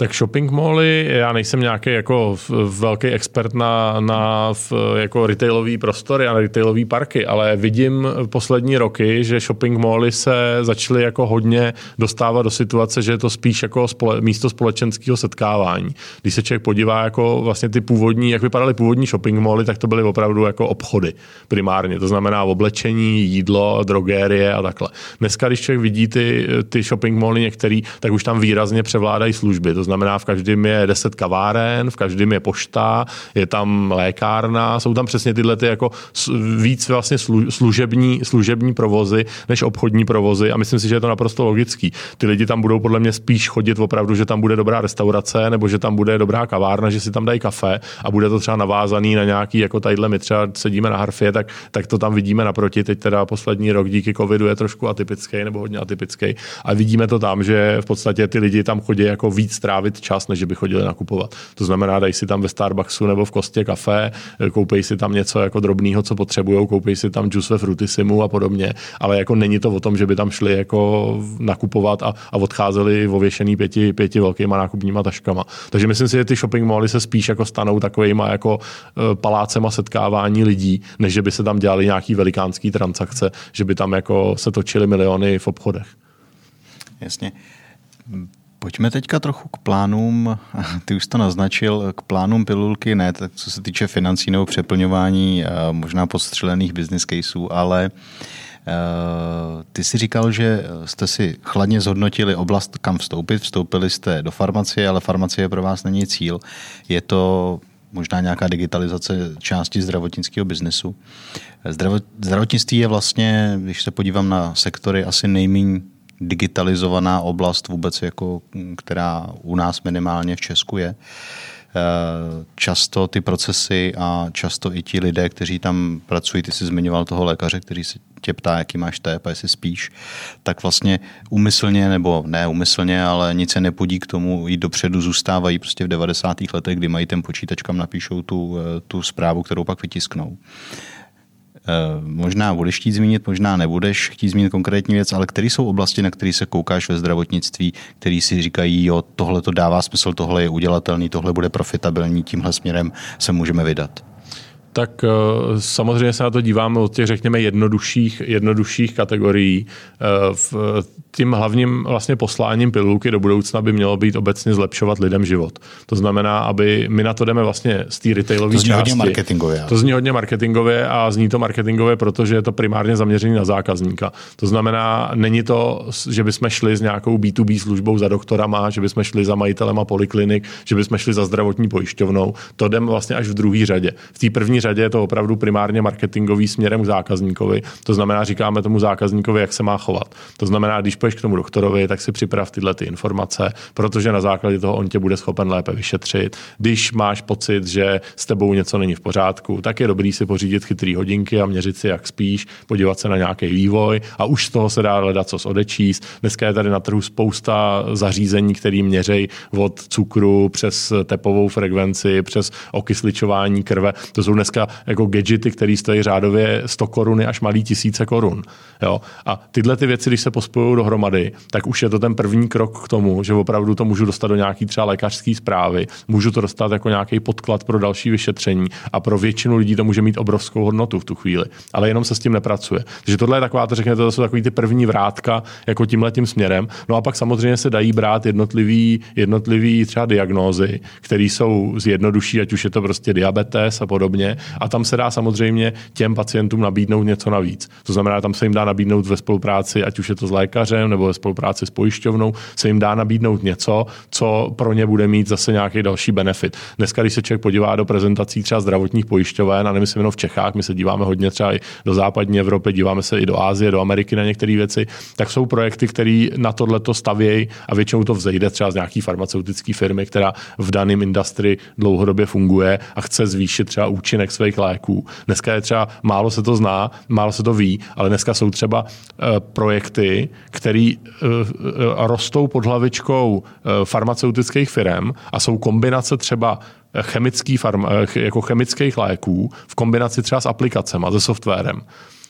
Tak shopping mally, já nejsem nějaký jako velký expert na, na jako retailový prostory a na retailový parky, ale vidím poslední roky, že shopping mally se začaly jako hodně dostávat do situace, že je to spíš jako spole, místo společenského setkávání. Když se člověk podívá jako vlastně ty původní, jak vypadaly původní shopping mally, tak to byly opravdu jako obchody primárně. To znamená oblečení, jídlo, drogérie a takhle. Dneska, když člověk vidí ty, ty shopping mally některý, tak už tam výrazně převládají služby. To znamená, v každém je deset kaváren, v každém je pošta, je tam lékárna, jsou tam přesně tyhle ty jako víc vlastně služební, služební provozy než obchodní provozy a myslím si, že je to naprosto logický. Ty lidi tam budou podle mě spíš chodit opravdu, že tam bude dobrá restaurace nebo že tam bude dobrá kavárna, že si tam dají kafe a bude to třeba navázaný na nějaký, jako tadyhle my třeba sedíme na Harfě, tak, tak to tam vidíme naproti. Teď teda poslední rok díky covidu je trošku atypický nebo hodně atypický a vidíme to tam, že v podstatě ty lidi tam chodí jako víc trávit čas, než by chodili nakupovat. To znamená, dají si tam ve Starbucksu nebo v Kostě kafe, koupí si tam něco jako drobného, co potřebujou, koupí si tam džus ve Frutissimu a podobně, ale jako není to o tom, že by tam šli jako nakupovat a, a odcházeli ověšený pěti, pěti velkýma nákupníma taškama. Takže myslím si, že ty shopping mally se spíš jako stanou takovýma jako palácema setkávání lidí, než že by se tam dělali nějaký velikánský transakce, že by tam jako se točily miliony v obchodech. Jasně. Pojďme teďka trochu k plánům, ty už to naznačil, k plánům Pilulky, ne, tak co se týče financí nebo přeplňování možná podstřelených business caseů, ale Ty jsi říkal, že jste si chladně zhodnotili oblast, kam vstoupit. Vstoupili jste do farmacie, ale farmacie pro vás není cíl. Je to možná nějaká digitalizace části zdravotnického biznesu. Zdravotnictví je vlastně, když se podívám na sektory, asi nejméně digitalizovaná oblast vůbec, jako, která u nás minimálně v Česku je. Často ty procesy a často i ti lidé, kteří tam pracují, ty jsi zmiňoval toho lékaře, který se tě ptá, jaký máš tép a jestli spíš, tak vlastně umyslně, nebo ne umyslně, ale nic se nepodí k tomu, jít dopředu, zůstávají prostě v devadesátých letech, kdy mají ten počítač, kam napíšou tu, tu zprávu, kterou pak vytisknou. Možná budeš chtít zmínit, možná nebudeš chtít zmínit konkrétní věc, ale které jsou oblasti, na které se koukáš ve zdravotnictví, které si říkají, jo, tohle to dává smysl, tohle je udělatelný, tohle bude profitabilní, tímhle směrem se můžeme vydat? Tak samozřejmě se na to díváme od těch, řekněme, jednodušších, jednodušších kategorií. Tím hlavním vlastně posláním pilulky do budoucna by mělo být obecně zlepšovat lidem život. To znamená, aby my na to jdeme vlastně z té retailové části. To zní hodně marketingově. To zní hodně marketingově a zní to marketingově, protože je to primárně zaměřený na zákazníka. To znamená, není to, že bychom šli s nějakou bé dvě bé službou za doktorama, že bychom šli za majitelema poliklinik, že bychom šli za zdravotní pojišťovnou. To jdeme vlastně až v druhý řadě. V té první řadě je to opravdu primárně marketingový směrem k zákazníkovi. To znamená, říkáme tomu zákazníkovi, jak se má chovat. To znamená, když půjdeš k tomu doktorovi, tak si připrav tyhle ty informace, protože na základě toho on tě bude schopen lépe vyšetřit. Když máš pocit, že s tebou něco není v pořádku, tak je dobrý si pořídit chytrý hodinky a měřit si, jak spíš, podívat se na nějaký vývoj a už z toho se dá hledat, co odečíst. Dneska je tady na trhu spousta zařízení, které měří od cukru přes tepovou frekvenci, přes okysličování krve. To jsou dneska jako gadgety, které stojí řádově sto koruny až malý tisíce korun. Jo? A tyhle ty věci, když se pospojují dohromady, tak už je to ten první krok k tomu, že opravdu to můžu dostat do nějaký třeba lékařské zprávy, můžu to dostat jako nějaký podklad pro další vyšetření a pro většinu lidí to může mít obrovskou hodnotu v tu chvíli, ale jenom se s tím nepracuje. Takže tohle je taková, to řekněte, to jsou takový ty první vrátka jako tímhletím směrem. No a pak samozřejmě se dají brát jednotlivý, jednotlivý třeba diagnózy, které jsou zjednoduší, ať už je to prostě diabetes a podobně. A tam se dá samozřejmě těm pacientům nabídnout něco navíc. To znamená, tam se jim dá nabídnout ve spolupráci, ať už je to s lékařem nebo ve spolupráci s pojišťovnou, se jim dá nabídnout něco, co pro ně bude mít zase nějaký další benefit. Dneska, když se člověk podívá do prezentací třeba zdravotních pojišťoven, a nemyslím jenom v Čechách, my se díváme hodně třeba i do západní Evropy, díváme se i do Asie, do Ameriky na některé věci, tak jsou projekty, které na tohleto stavějí a většinou to vzejde třeba z nějaký farmaceutické firmy, která v daném industrii dlouhodobě funguje a chce zvýšit třeba účinek svých léků. Dneska je třeba, málo se to zná, málo se to ví, ale dneska jsou třeba e, projekty, které e, e, rostou pod hlavičkou e, farmaceutických firem a jsou kombinace třeba chemický farma, jako chemických léků v kombinaci třeba s aplikacemi, se softwarem.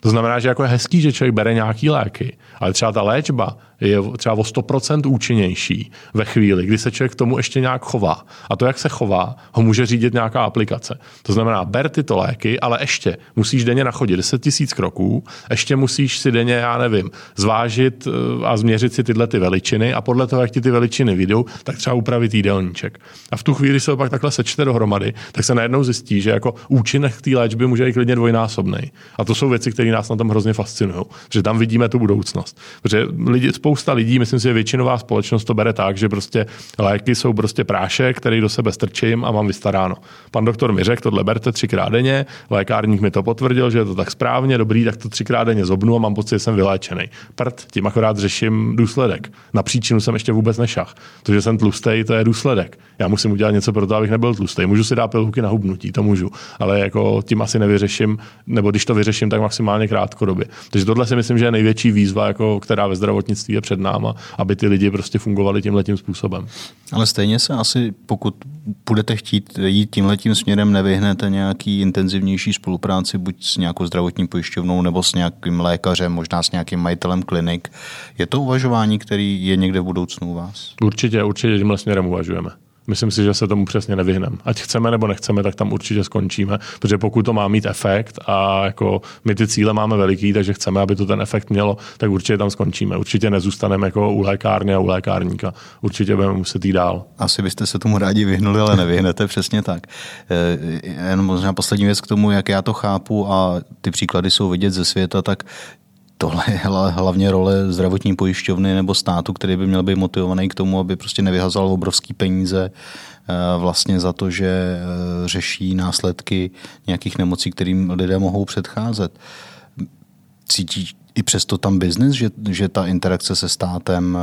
To znamená, že jako je hezký, že člověk bere nějaký léky, ale třeba ta léčba je třeba o sto procent účinnější ve chvíli, kdy se člověk k tomu ještě nějak chová. A to, jak se chová, ho může řídit nějaká aplikace. To znamená, ber tyto léky, ale ještě musíš denně nachodit deset tisíc kroků, ještě musíš si denně, já nevím, zvážit a změřit si tyhle ty veličiny a podle toho, jak ti ty veličiny vyjdou, tak třeba upravit jídelníček. A v tu chvíli se opak takhle sečte dohromady, tak se najednou zjistí, že jako účinek té léčby může být klidně dvojnásobný. A to jsou věci, které nás na tom hrozně fascinují, že tam vidíme tu budoucnost. Protože lidi, spousta lidí, myslím si, že většinová společnost to bere tak, že prostě léky jsou prostě prášek, který do sebe strčím a mám vystaráno. Pan doktor mi řekl, tohle berte třikrát denně, lékárník mi to potvrdil, že je to tak správně, dobrý, tak to třikrát denně zobnu a mám pocit, že jsem vyléčený. Prd, tím akorát řeším důsledek. Na příčinu jsem ještě vůbec nešach. To, že jsem tlustej, to je důsledek. Já musím udělat něco pro to, abych nebyl tlustej. Můžu si dát pilulky na hubnutí, to můžu, ale jako tím asi nevyřeším, nebo když to vyřeším, tak maximálně krátkodobě. Takže tohle si myslím, že je největší výzva, jako, která ve zdravotnictví je před náma, aby ty lidi prostě fungovali tímhletím způsobem. Ale stejně se asi, pokud budete chtít jít tímhletím směrem, nevyhnete nějaký intenzivnější spolupráci buď s nějakou zdravotní pojišťovnou nebo s nějakým lékařem, možná s nějakým majitelem klinik. Je to uvažování, který je někde v budoucnu u vás? Určitě, určitě tímhle směrem uvažujeme. Myslím si, že se tomu přesně nevyhneme. Ať chceme nebo nechceme, tak tam určitě skončíme, protože pokud to má mít efekt a jako my ty cíle máme veliký, takže chceme, aby to ten efekt mělo, tak určitě tam skončíme. Určitě nezůstaneme jako u lékárny a u lékárníka. Určitě budeme muset jít dál. Asi byste se tomu rádi vyhnuli, ale nevyhnete, přesně tak. Jenom možná poslední věc k tomu, jak já to chápu a ty příklady jsou vidět ze světa, tak tohle je hlavně role zdravotní pojišťovny nebo státu, který by měl být motivovaný k tomu, aby prostě nevyhazal obrovský peníze vlastně za to, že řeší následky nějakých nemocí, kterým lidé mohou předcházet. Cítí i přesto tam biznis, že, že ta interakce se státem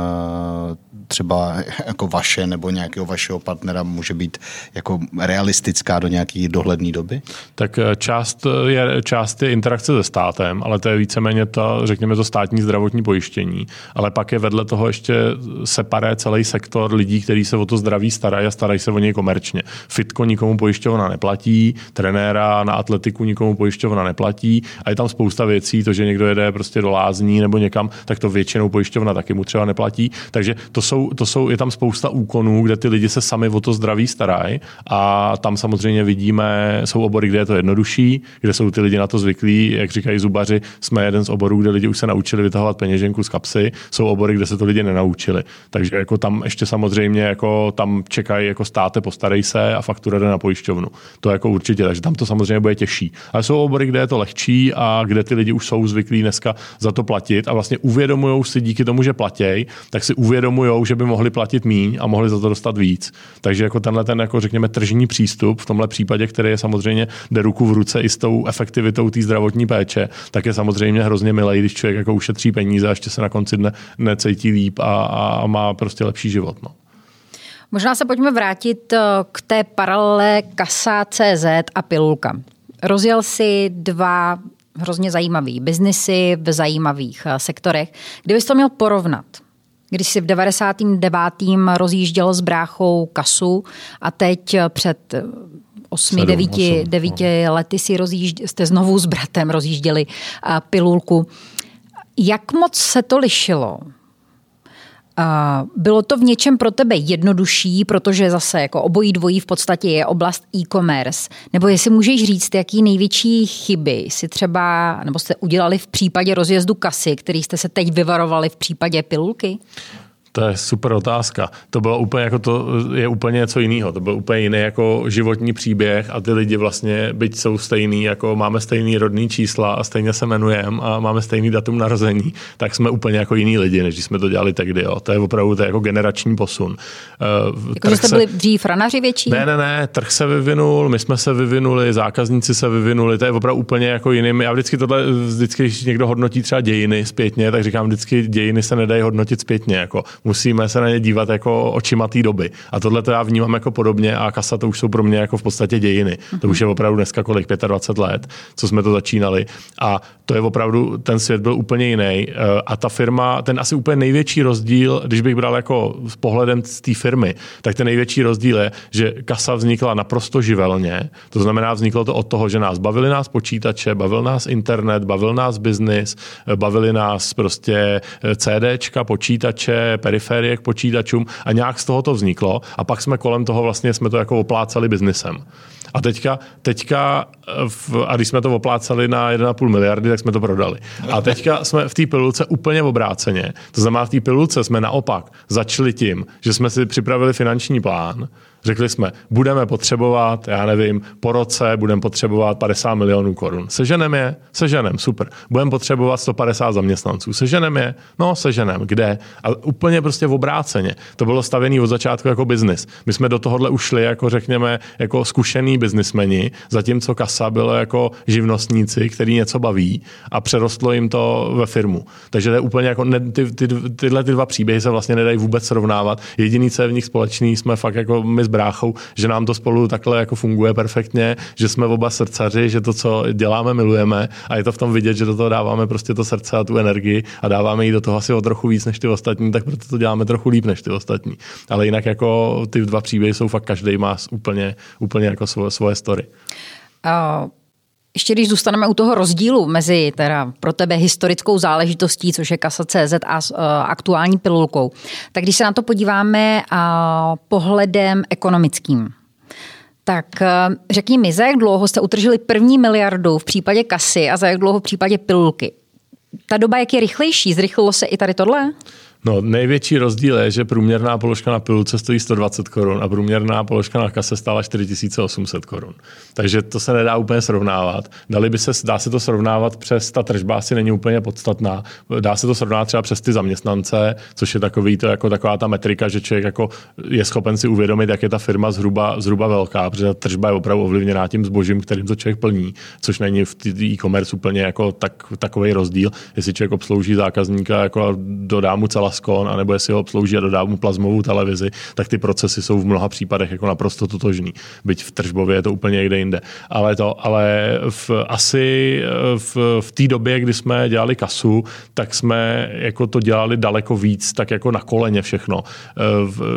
třeba jako vaše nebo nějakého vašeho partnera může být jako realistická do nějaké dohledné doby? Tak část je, část je interakce se státem, ale to je víceméně to, řekněme, to státní zdravotní pojištění. Ale pak je vedle toho ještě separé celý sektor lidí, kteří se o to zdraví starají a starají se o něj komerčně. Fitko nikomu pojišťovna neplatí, trenéra na atletiku nikomu pojišťovna neplatí a je tam spousta věcí, to, že někdo jede prostě do lázní nebo někam, tak to většinou pojišťovna taky mu třeba neplatí. Takže to jsou, to jsou, je tam spousta úkonů, kde ty lidi se sami o to zdraví starají a tam samozřejmě vidíme, jsou obory, kde je to jednodušší, kde jsou ty lidi na to zvyklí, jak říkají zubaři, jsme jeden z oborů, kde lidi už se naučili vytahovat peněženku z kapsy, jsou obory, kde se to lidi nenaučili. Takže jako tam ještě samozřejmě jako tam čekají, jako státe, postarej se a faktura jde na pojišťovnu. To jako určitě, takže tam to samozřejmě bude těžší. Ale jsou obory, kde je to lehčí a kde ty lidi už jsou zvyklí dneska za to platit a vlastně uvědomujou si díky tomu, že platěj, tak si uvědomujou, že by mohli platit míň a mohli za to dostat víc. Takže jako tenhle ten jako řekněme tržní přístup v tomhle případě, který je samozřejmě jde ruku v ruce i s tou efektivitou té zdravotní péče, tak je samozřejmě hrozně milej, když člověk jako ušetří peníze a ještě se na konci dne necítí líp a, a má prostě lepší život. No. Možná se pojďme vrátit k té paralele kasa tečka cé zet a Pilulka. Rozjel si dva hrozně zajímavý biznisy v zajímavých sektorech. Kdybys to měl porovnat, když si v devadesátém devátém rozjížděl s bráchou kasu a teď před osmi, devíti lety si rozjížděli, jste znovu s bratem rozjížděli Pilulku. Jak moc se to lišilo? Bylo to v něčem pro tebe jednodušší, protože zase jako obojí dvojí v podstatě je oblast e-commerce. Nebo jestli můžeš říct, jaký největší chyby si třeba, nebo jste udělali v případě rozjezdu kasy, který jste se teď vyvarovali v případě Pilulky? To je super otázka. To bylo úplně jako to je úplně něco jiného. To byl úplně jiný jako životní příběh a ty lidi vlastně byť jsou stejný, jako máme stejný rodný čísla a stejně se jmenujeme a máme stejný datum narození, tak jsme úplně jako jiní lidi, než jsme to dělali tehdy. Jo. To je opravdu to je jako generační posun. Jako že jste byli dřív ranaři větší? Ne, ne, ne, trh se vyvinul, my jsme se vyvinuli, zákazníci se vyvinuli, to je opravdu úplně jako jiný. Já vždycky tohle vždycky, když někdo hodnotí třeba dějiny zpětně, tak říkám, vždycky dějiny se nedají hodnotit zpětně jako. Musíme se na ně dívat jako očima té doby. A tohle to já vnímám jako podobně a kasa to už jsou pro mě jako v podstatě dějiny. To už je opravdu dneska kolik, dvacet pět let, co jsme to začínali. A to je opravdu, ten svět byl úplně jiný. A ta firma, ten asi úplně největší rozdíl, když bych bral jako s pohledem z té firmy, tak ten největší rozdíl je, že kasa vznikla naprosto živelně. To znamená, vzniklo to od toho, že nás bavili nás počítače, bavil nás internet, bavil nás biznis, bavili nás prostě CDčka, počítače, periférie k počítačům a nějak z toho to vzniklo a pak jsme kolem toho vlastně jsme to jako oplácali biznisem. A teďka, teďka v, a když jsme to oplácali na jedna celá pět miliardy, tak jsme to prodali. A teďka jsme v té pilulce úplně obráceně. To znamená, v té pilulce jsme naopak začali tím, že jsme si připravili finanční plán. Řekli jsme, budeme potřebovat, já nevím, po roce budeme potřebovat padesát milionů korun. Seženem je? Seženem, super. Budeme potřebovat sto padesát zaměstnanců. Seženem je? No, seženem. Kde? A úplně prostě obráceně. To bylo stavěné od začátku jako biznis. My jsme do tohohle ušli jako řekněme jako zkušený biznismeni, zatímco kasa bylo jako živnostníci, který něco baví a přerostlo jim to ve firmu. Takže to je úplně jako ne, ty, ty, tyhle ty dva příběhy se vlastně nedají vůbec srovnávat. Jediný, co je v nich společný, jsme fakt jako my s bráchou, že nám to spolu takhle jako funguje perfektně, že jsme oba srdcaři, že to, co děláme, milujeme a je to v tom vidět, že do toho dáváme prostě to srdce a tu energii a dáváme jí do toho asi o trochu víc než ty ostatní, tak proto to děláme trochu líp než ty ostatní. Ale jinak jako ty dva příběhy jsou fakt každý má úplně, úplně jako svoje, svoje story. Uh, ještě když zůstaneme u toho rozdílu mezi teda pro tebe historickou záležitostí, což je kasa tečka cé zet a uh, aktuální pilulkou, tak když se na to podíváme uh, pohledem ekonomickým, tak uh, řekni mi, za jak dlouho jste utržili první miliardu v případě kasy a za jak dlouho v případě pilulky? Ta doba, jak je rychlejší, zrychlilo se i tady tohle? No, největší rozdíl je, že průměrná položka na pilulce stojí sto dvacet korun a průměrná položka na kase stála čtyři tisíce osm set korun. Takže to se nedá úplně srovnávat. Dali by se, dá se to srovnávat přes, ta tržba asi není úplně podstatná, dá se to srovnávat třeba přes ty zaměstnance, což je takový to, jako taková ta metrika, že člověk jako je schopen si uvědomit, jak je ta firma zhruba, zhruba velká, protože ta tržba je opravdu ovlivněná tím zbožím, kterým to člověk plní, což není v e-commerce úplně jako tak, takový rozdíl, jestli člověk obslouží zákazníka jako dodá mu celá skon, anebo jestli ho obslouží a dodá mu plazmovou televizi, tak ty procesy jsou v mnoha případech jako naprosto totožný. Byť v tržbově je to úplně někde jinde. Ale, to, ale v, asi v, v té době, kdy jsme dělali kasu, tak jsme jako to dělali daleko víc, tak jako na koleně všechno.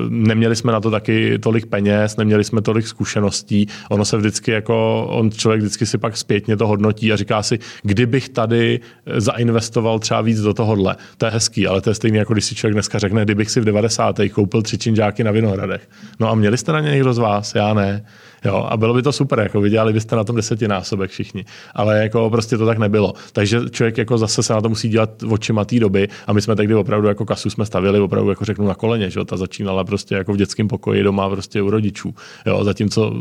Neměli jsme na to taky tolik peněz, neměli jsme tolik zkušeností. Ono se vždycky jako, on člověk vždycky si pak zpětně to hodnotí a říká si, kdybych tady zainvestoval třeba víc do tohohle. To je hezký, ale to je stejný jako když si člověk dneska řekne, kdybych si v devadesátých koupil tři činžáky na Vinohradech. No a měli jste na ně někdo z vás? Já ne. Jo, a bylo by to super, jako vydělali byste na tom desetinásobek všichni. Ale jako prostě to tak nebylo. Takže člověk jako zase se na to musí dělat očima té doby a my jsme tehdy opravdu jako kasu jsme stavili opravdu jako řeknu na koleně, že jo, ta začínala prostě jako v dětském pokoji doma prostě u rodičů. Jo, zatímco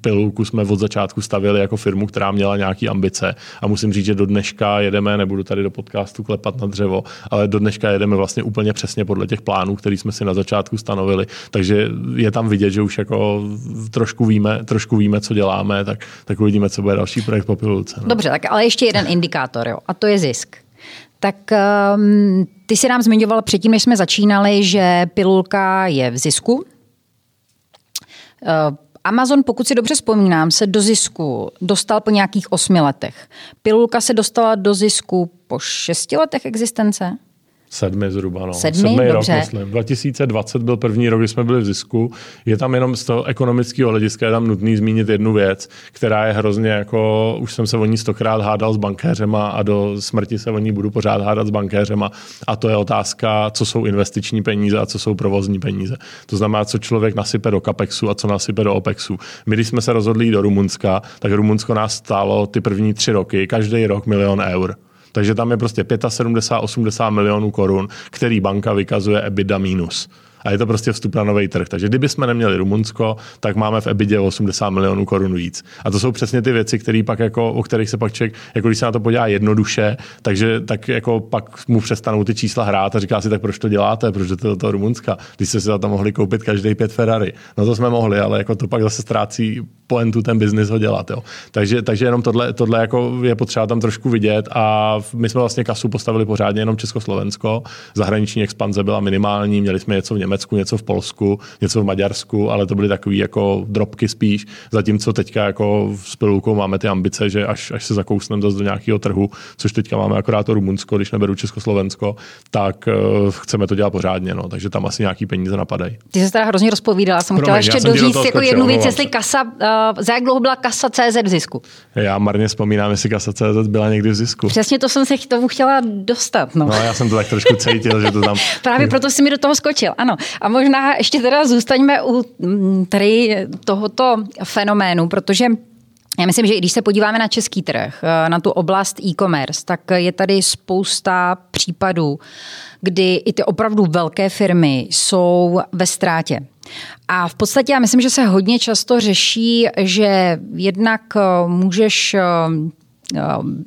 Pilulku jsme od začátku stavili jako firmu, která měla nějaký ambice a musím říct, že do dneška jedeme, nebudu tady do podcastu klepat na dřevo, ale do dneška jedeme vlastně úplně přesně podle těch plánů, který jsme si na začátku stanovili. Takže je tam vidět, že už jako trošku víme trošku víme, co děláme, tak, tak uvidíme, co bude další projekt po Pilulce. No. Dobře, tak ale ještě jeden indikátor, jo, a to je zisk. Tak um, ty si nám zmiňoval předtím, než jsme začínali, že Pilulka je v zisku. Uh, Amazon, pokud si dobře vzpomínám, se do zisku dostal po nějakých osmi letech. Pilulka se dostala do zisku po šesti letech existence? Sedmi zhruba, no. Sedmi, Sedmý dobře. Rok, myslím. dva tisíce dvacet byl první rok, kdy jsme byli v zisku. Je tam jenom z toho ekonomického hlediska, je tam nutný zmínit jednu věc, která je hrozně jako, už jsem se o ní stokrát hádal s bankéřema a do smrti se o ní budu pořád hádat s bankéřema. A to je otázka, co jsou investiční peníze a co jsou provozní peníze. To znamená, co člověk nasype do kapexu a co nasype do opexu. My, když jsme se rozhodli do Rumunska, tak Rumunsko nás stálo ty první tři roky, každý rok milion eur. Takže tam je prostě sedmdesát pět až osmdesát milionů korun, který banka vykazuje EBITDA minus. A je to prostě vstup na nový trh. Takže kdyby jsme neměli Rumunsko, tak máme v ebitě osmdesát milionů korun víc. A to jsou přesně ty věci, který pak jako, o kterých se pak člověk, jako když se na to podívá jednoduše, takže tak jako pak mu přestanou ty čísla hrát a říká si, tak proč to děláte, proč jdete do toho Rumunska, když jste si za to mohli koupit každý pět Ferrari. No to jsme mohli, ale jako to pak zase ztrácí pointu ten biznis ho dělat. Jo. Takže, takže jenom tohle, tohle jako je potřeba tam trošku vidět a my jsme vlastně kasu postavili pořádně jenom Československo. Zahraniční expanze byla minimální, měli jsme něco v Německu, něco v Polsku, něco v Maďarsku, ale to byly takový jako drobky spíš. Zatímco teďka jako s Pilulkou máme ty ambice, že až, až se zakousneme zase do nějakého trhu, což teďka máme akorát to Rumunsko, když neberu Československo, tak uh, chceme to dělat pořádně. No. Takže tam asi nějaký peníze napadají. Ty se teda hrozně rozpovídala, jsem chtěla ještě doříct jako jednu věc, jestli kasa, uh, za jak dlouho byla kasa C Z v zisku? Já marně vzpomínám, jestli kasa C Z byla někdy v zisku. Přesně to jsem se k tomu chtěla dostat. No, no já jsem to tak trošku cítil, že to tam. Právě proto jsi mi do toho skočil, ano. A možná ještě teda zůstaňme u tady tohoto fenoménu, protože já myslím, že i když se podíváme na český trh, na tu oblast e-commerce, tak je tady spousta případů, kdy i ty opravdu velké firmy jsou ve ztrátě. A v podstatě já myslím, že se hodně často řeší, že jednak můžeš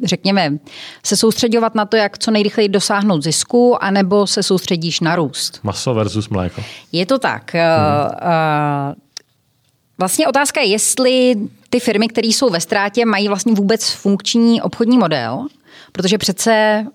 řekněme, se soustředovat na to, jak co nejrychleji dosáhnout zisku, anebo se soustředíš na růst. Maso versus mléko. Je to tak. Hmm. Vlastně otázka je, jestli ty firmy, které jsou ve ztrátě, mají vlastně vůbec funkční obchodní model, protože přece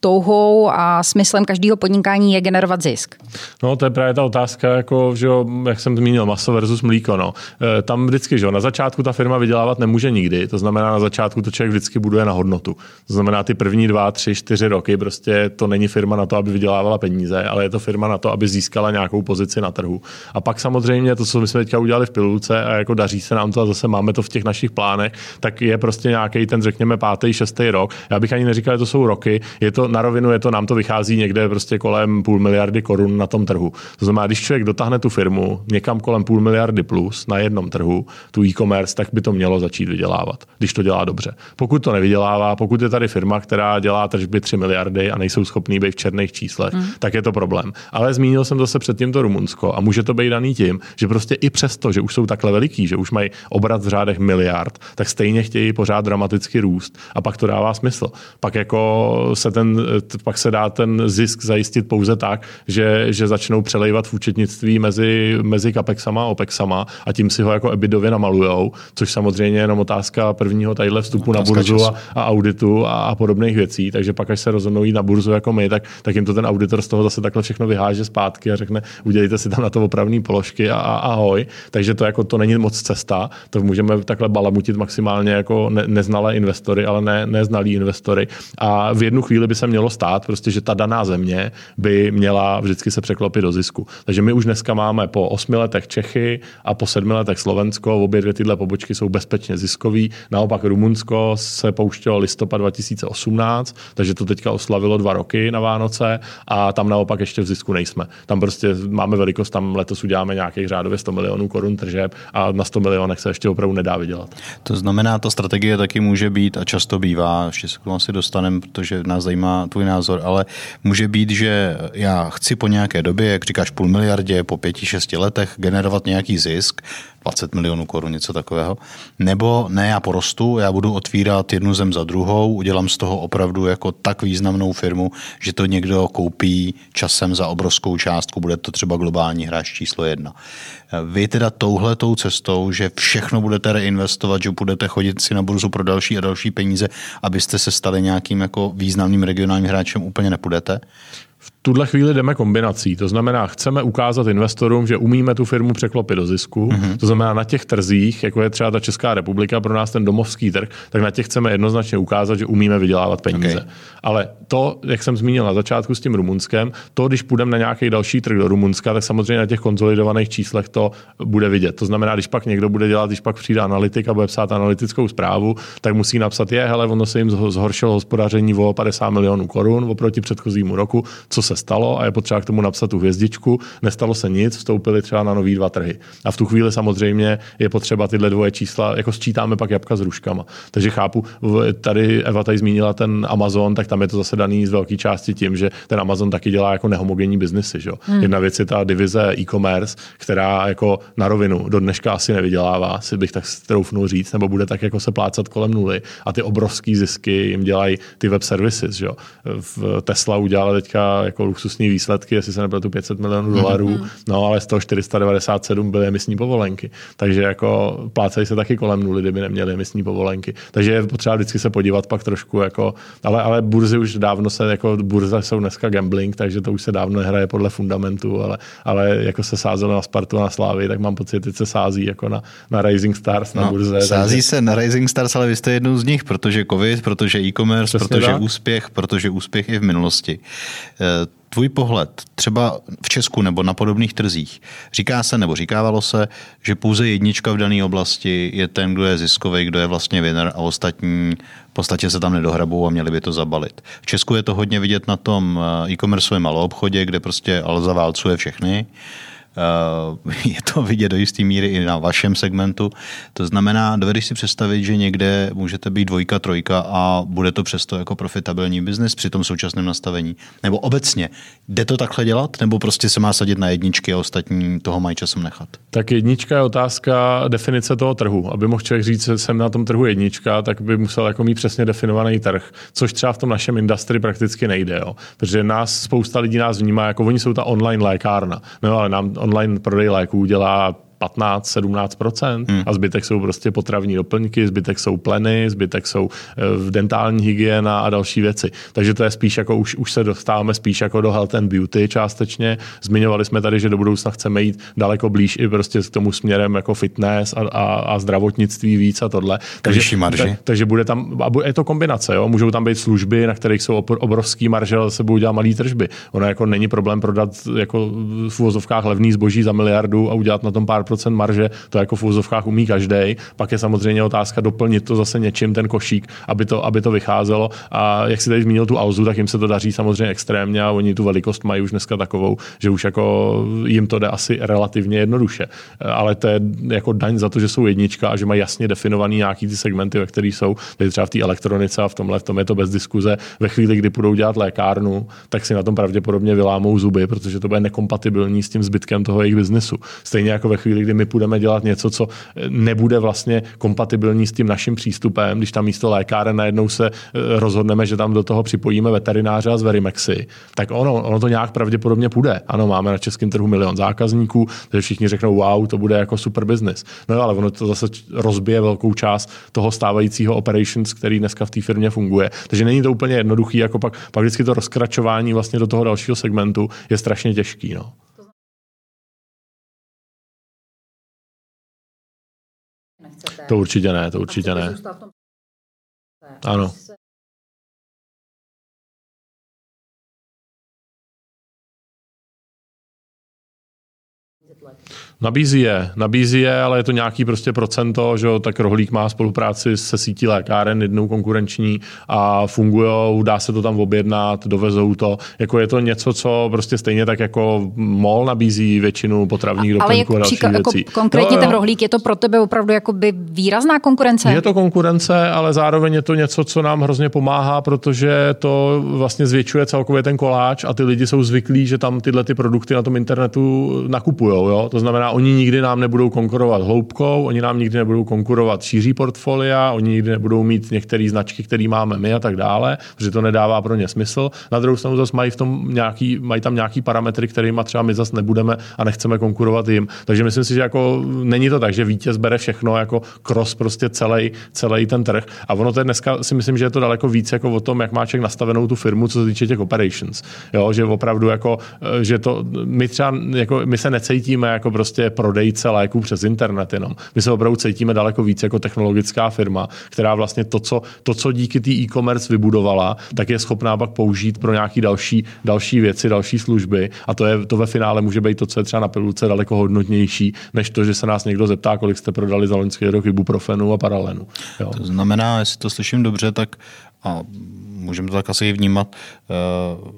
touhou a smyslem každého podnikání je generovat zisk. No, to je právě ta otázka, jako, že jo, jak jsem zmínil, maso versus mlíko. No. E, tam vždycky, že jo, na začátku ta firma vydělávat nemůže nikdy, to znamená na začátku to člověk vždycky buduje na hodnotu. To znamená ty první dva, tři, čtyři roky, prostě to není firma na to, aby vydělávala peníze, ale je to firma na to, aby získala nějakou pozici na trhu. A pak samozřejmě to, co my jsme teďka udělali v Pilulce a jako daří se nám to a zase máme to v těch našich plánech, tak je prostě nějaký ten, řekněme, pátý, šestý rok. Já bych ani neříkal, že to jsou roky, je to to na rovinu, je to, nám to vychází někde prostě kolem půl miliardy korun na tom trhu. To znamená, když člověk dotáhne tu firmu někam kolem půl miliardy plus na jednom trhu, tu e-commerce, tak by to mělo začít vydělávat, když to dělá dobře. Pokud to nevydělává, pokud je tady firma, která dělá tržby tři miliardy a nejsou schopní být v černých číslech, mm. tak je to problém. Ale zmínil jsem zase předtím to Rumunsko a může to být daný tím, že prostě i přesto, že už jsou takhle veliký, že už mají obrat v řádech miliard, tak stejně chtějí pořád dramaticky růst a pak to dává smysl. Pak jako se ten, pak se dá ten zisk zajistit pouze tak, že, že začnou přelejvat v účetnictví mezi, mezi kapexama a opexama a tím si ho jako ebidově namalujou, což samozřejmě je jenom otázka prvního tadyhle vstupu otázka na burzu a, a auditu a, a podobných věcí, takže pak, až se rozhodnou jít na burzu jako my, tak, tak jim to ten auditor z toho zase takhle všechno vyháže zpátky a řekne, udělejte si tam na to opravný položky a, a ahoj. Takže to, jako, to není moc cesta, to můžeme takhle balamutit maximálně jako ne, neznalé investory, ale ne, neznalí investory. A v jednu chvíli by se mělo stát, prostě, že ta daná země by měla vždycky se překlopit do zisku. Takže my už dneska máme po osmi letech Čechy a po sedmi letech Slovensko, obě dvě tyhle pobočky jsou bezpečně ziskový. Naopak Rumunsko se pouštělo listopad dva tisíce osmnáct, takže to teďka oslavilo dva roky na Vánoce a tam naopak ještě v zisku nejsme. Tam prostě máme velikost, tam letos uděláme nějakých řádově sto milionů korun tržeb a na sto milionech se ještě opravdu nedá vydělat. To znamená, ta strategie taky může být a často bývá, ještě se k tomu asi dostaneme, protože nás zajímá tvůj názor, ale může být, že já chci po nějaké době, jak říkáš půl miliardě, po pěti, šesti letech generovat nějaký zisk, dvacet milionů korun, něco takového, nebo ne, já porostu, já budu otvírat jednu zem za druhou, udělám z toho opravdu jako tak významnou firmu, že to někdo koupí časem za obrovskou částku, bude to třeba globální hráč číslo jedna. Vy teda touhletou cestou, že všechno budete reinvestovat, že budete chodit si na burzu pro další a další peníze, abyste se stali nějakým jako významným regionálním hráčem, úplně nepůjdete? V tuhle chvíli jdeme kombinací. To znamená, chceme ukázat investorům, že umíme tu firmu překlopit do zisku. Mm-hmm. To znamená, na těch trzích, jako je třeba ta Česká republika, pro nás ten domovský trh, tak na těch chceme jednoznačně ukázat, že umíme vydělávat peníze. Okay. Ale to, jak jsem zmínil na začátku s tím Rumunskem, to, když půjdeme na nějaký další trh do Rumunska, tak samozřejmě na těch konsolidovaných číslech to bude vidět. To znamená, když pak někdo bude dělat, když pak přijde analytik a bude psát analytickou zprávu, tak musí napsat, je, hele, ono se jim zhoršilo hospodaření o padesát milionů korun oproti předchozímu roku. Co se stalo a je potřeba k tomu napsat tu hvězdičku, nestalo se nic, vstoupili třeba na nový dva trhy. A v tu chvíli samozřejmě je potřeba tyhle dvoje čísla, jako sčítáme pak jabka s hruškama. Takže chápu, tady Eva tady zmínila ten Amazon, tak tam je to zase daný z velké části tím, že ten Amazon taky dělá jako nehomogenní biznesy. Že? Hmm. Jedna věc je ta divize e-commerce, která jako na rovinu do dneška asi nevydělává, si bych tak troufnul říct, nebo bude tak jako se plácat kolem nuly a ty obrovský zisky jim dělají ty web services. Že? V Tesla udělala teďka jako luxusní výsledky, jestli se nepletu pět set milionů dolarů, mm-hmm. no ale z toho čtyři sta devadesát sedm byly emisní povolenky. Takže jako plácají se taky kolem nuly, kdyby neměli emisní povolenky. Takže je potřeba vždycky se podívat pak trošku jako, ale, ale burzy už dávno se, jako burza jsou dneska gambling, takže to už se dávno nehraje podle fundamentu, ale, ale jako se sázelo na Spartu a na Slávy, tak mám pocit, teď se sází jako na, na Rising Stars, na no, burze. Sází takže... se na Rising Stars, ale vy jste jednou z nich, protože COVID, protože e-commerce, přesně protože tak. úspěch, protože úspěch i v minulosti. Tvůj pohled, třeba v Česku nebo na podobných trzích, říká se nebo říkávalo se, že pouze jednička v dané oblasti je ten, kdo je ziskový, kdo je vlastně winner a ostatní v podstatě se tam nedohrabou a měli by to zabalit. V Česku je to hodně vidět na tom e-commerceovém maloobchodě, kde prostě Alza válcuje všechny. Je to vidět do jisté míry i na vašem segmentu. To znamená, dovedeš si představit, že někde můžete být dvojka, trojka a bude to přesto jako profitabilní biznis při tom současném nastavení. Nebo obecně, jde to takhle dělat? Nebo prostě se má sadit na jedničky a ostatní toho mají časem nechat? Tak jednička je otázka definice toho trhu. Aby mohl člověk říct, že jsem na tom trhu jednička, tak by musel jako mít přesně definovaný trh, což třeba v tom našem industrii prakticky nejde. Jo. Protože nás, spousta lidí nás vnímá, jako oni jsou ta online lékárna. No, ale nám online prodej léků dělá patnáct sedmnáct procent hmm. a zbytek jsou prostě potravní doplňky, zbytek jsou pleny, zbytek jsou uh, dentální hygiena a další věci. Takže to je spíš jako už, už se dostáváme spíš jako do health and beauty částečně. Zmiňovali jsme tady, že do budoucna chceme jít daleko blíž i prostě k tomu směrem jako fitness a, a, a zdravotnictví víc a tohle. Takže, marži. takže bude tam, a je to kombinace, jo? Můžou tam být služby, na kterých jsou obrovský marže, ale se budou dělat malý tržby. Ono jako není problém prodat jako v uvozovkách levný zboží za miliardu a udělat na tom pár padesát procent marže, to jako v úzovkách umí každej. Pak je samozřejmě otázka doplnit to zase něčím, ten košík, aby to, aby to vycházelo. A jak si tady zmínil tu Alzu, tak jim se to daří samozřejmě extrémně a oni tu velikost mají už dneska takovou, že už jako jim to jde asi relativně jednoduše. Ale to je jako daň za to, že jsou jednička a že mají jasně definovaný nějaký ty segmenty, ve kterých jsou. Teď třeba v té elektronice a v tomhle v tom je to bez diskuze. Ve chvíli, kdy budou dělat lékárnu, tak si na tom pravděpodobně vylámou zuby, protože to bude nekompatibilní s tím zbytkem toho jejich biznesu. Stejně jako ve chvíli, kdy my budeme dělat něco, co nebude vlastně kompatibilní s tím naším přístupem, když tam místo lékáren najednou se rozhodneme, že tam do toho připojíme veterináře a zverimexy, tak ono, ono to nějak pravděpodobně půjde. Ano, máme na českém trhu milion zákazníků, takže všichni řeknou, wow, to bude jako super biznis. No ale ono to zase rozbije velkou část toho stávajícího operations, který dneska v té firmě funguje. Takže není to úplně jednoduchý, jako pak, pak vždycky to rozkračování vlastně do toho dalšího segmentu je strašně těžký. No. Nechcete. To určitě ne, to určitě ne. Tom... Ano. Nabízí je, nabízí je, ale je to nějaký prostě procento, že jo, tak Rohlík má spolupráci se sítí lékáren, jednou konkurenční a fungujou, dá se to tam objednat, dovezou to, jako je to něco, co prostě stejně tak jako mol nabízí většinu potravních doplňků a, a dalších příka- věcí. Jako konkrétně no, ten Rohlík, je to pro tebe opravdu jakoby výrazná konkurence? Je to konkurence, ale zároveň je to něco, co nám hrozně pomáhá, protože to vlastně zvětšuje celkově ten koláč a ty lidi jsou zvyklí, že tam tyhle ty produkty na tom internetu nakupujou, jo? To znamená, oni nikdy nám nebudou konkurovat hloubkou, oni nám nikdy nebudou konkurovat šíří portfolia, oni nikdy nebudou mít některé značky, které máme my a tak dále, protože to nedává pro ně smysl. Na druhou stranu zase mají, v tom nějaký, mají tam nějaký parametry, kterými třeba my zase nebudeme a nechceme konkurovat jim. Takže myslím si, že jako není to tak, že vítěz bere všechno jako cross prostě celý, celý ten trh. A ono to je dneska, si myslím, že je to daleko víc jako o tom, jak má člověk nastavenou tu firmu, co se týče těch operations. Jo, že opravdu jako, že to, my třeba jako, my se necítíme jako prostě prodejce léků přes internet jenom. My se opravdu cítíme daleko víc jako technologická firma, která vlastně to, co, to, co díky té e-commerce vybudovala, tak je schopná pak použít pro nějaké další, další věci, další služby. A to, je, to ve finále může být to, co je třeba na Pilulce daleko hodnotnější, než to, že se nás někdo zeptá, kolik jste prodali za loňský rok ibuprofenu a paralenu. Jo. To znamená, jestli to slyším dobře, tak a můžeme to tak asi vnímat, uh...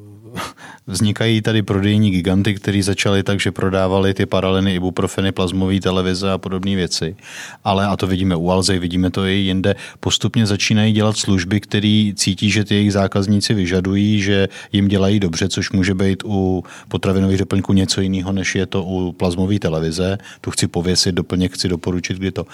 vznikají tady prodejní giganty, kteří začali tak, že prodávali ty paraleny, ibuprofeny, plazmové televize a podobné věci. Ale, a to vidíme u Alzy, vidíme to i jinde, postupně začínají dělat služby, které cítí, že ty jejich zákazníci vyžadují, že jim dělají dobře, což může být u potravinových doplňků něco jiného, než je to u plazmové televize. Tu chci pověsit, doplněk chci doporučit, kdy to.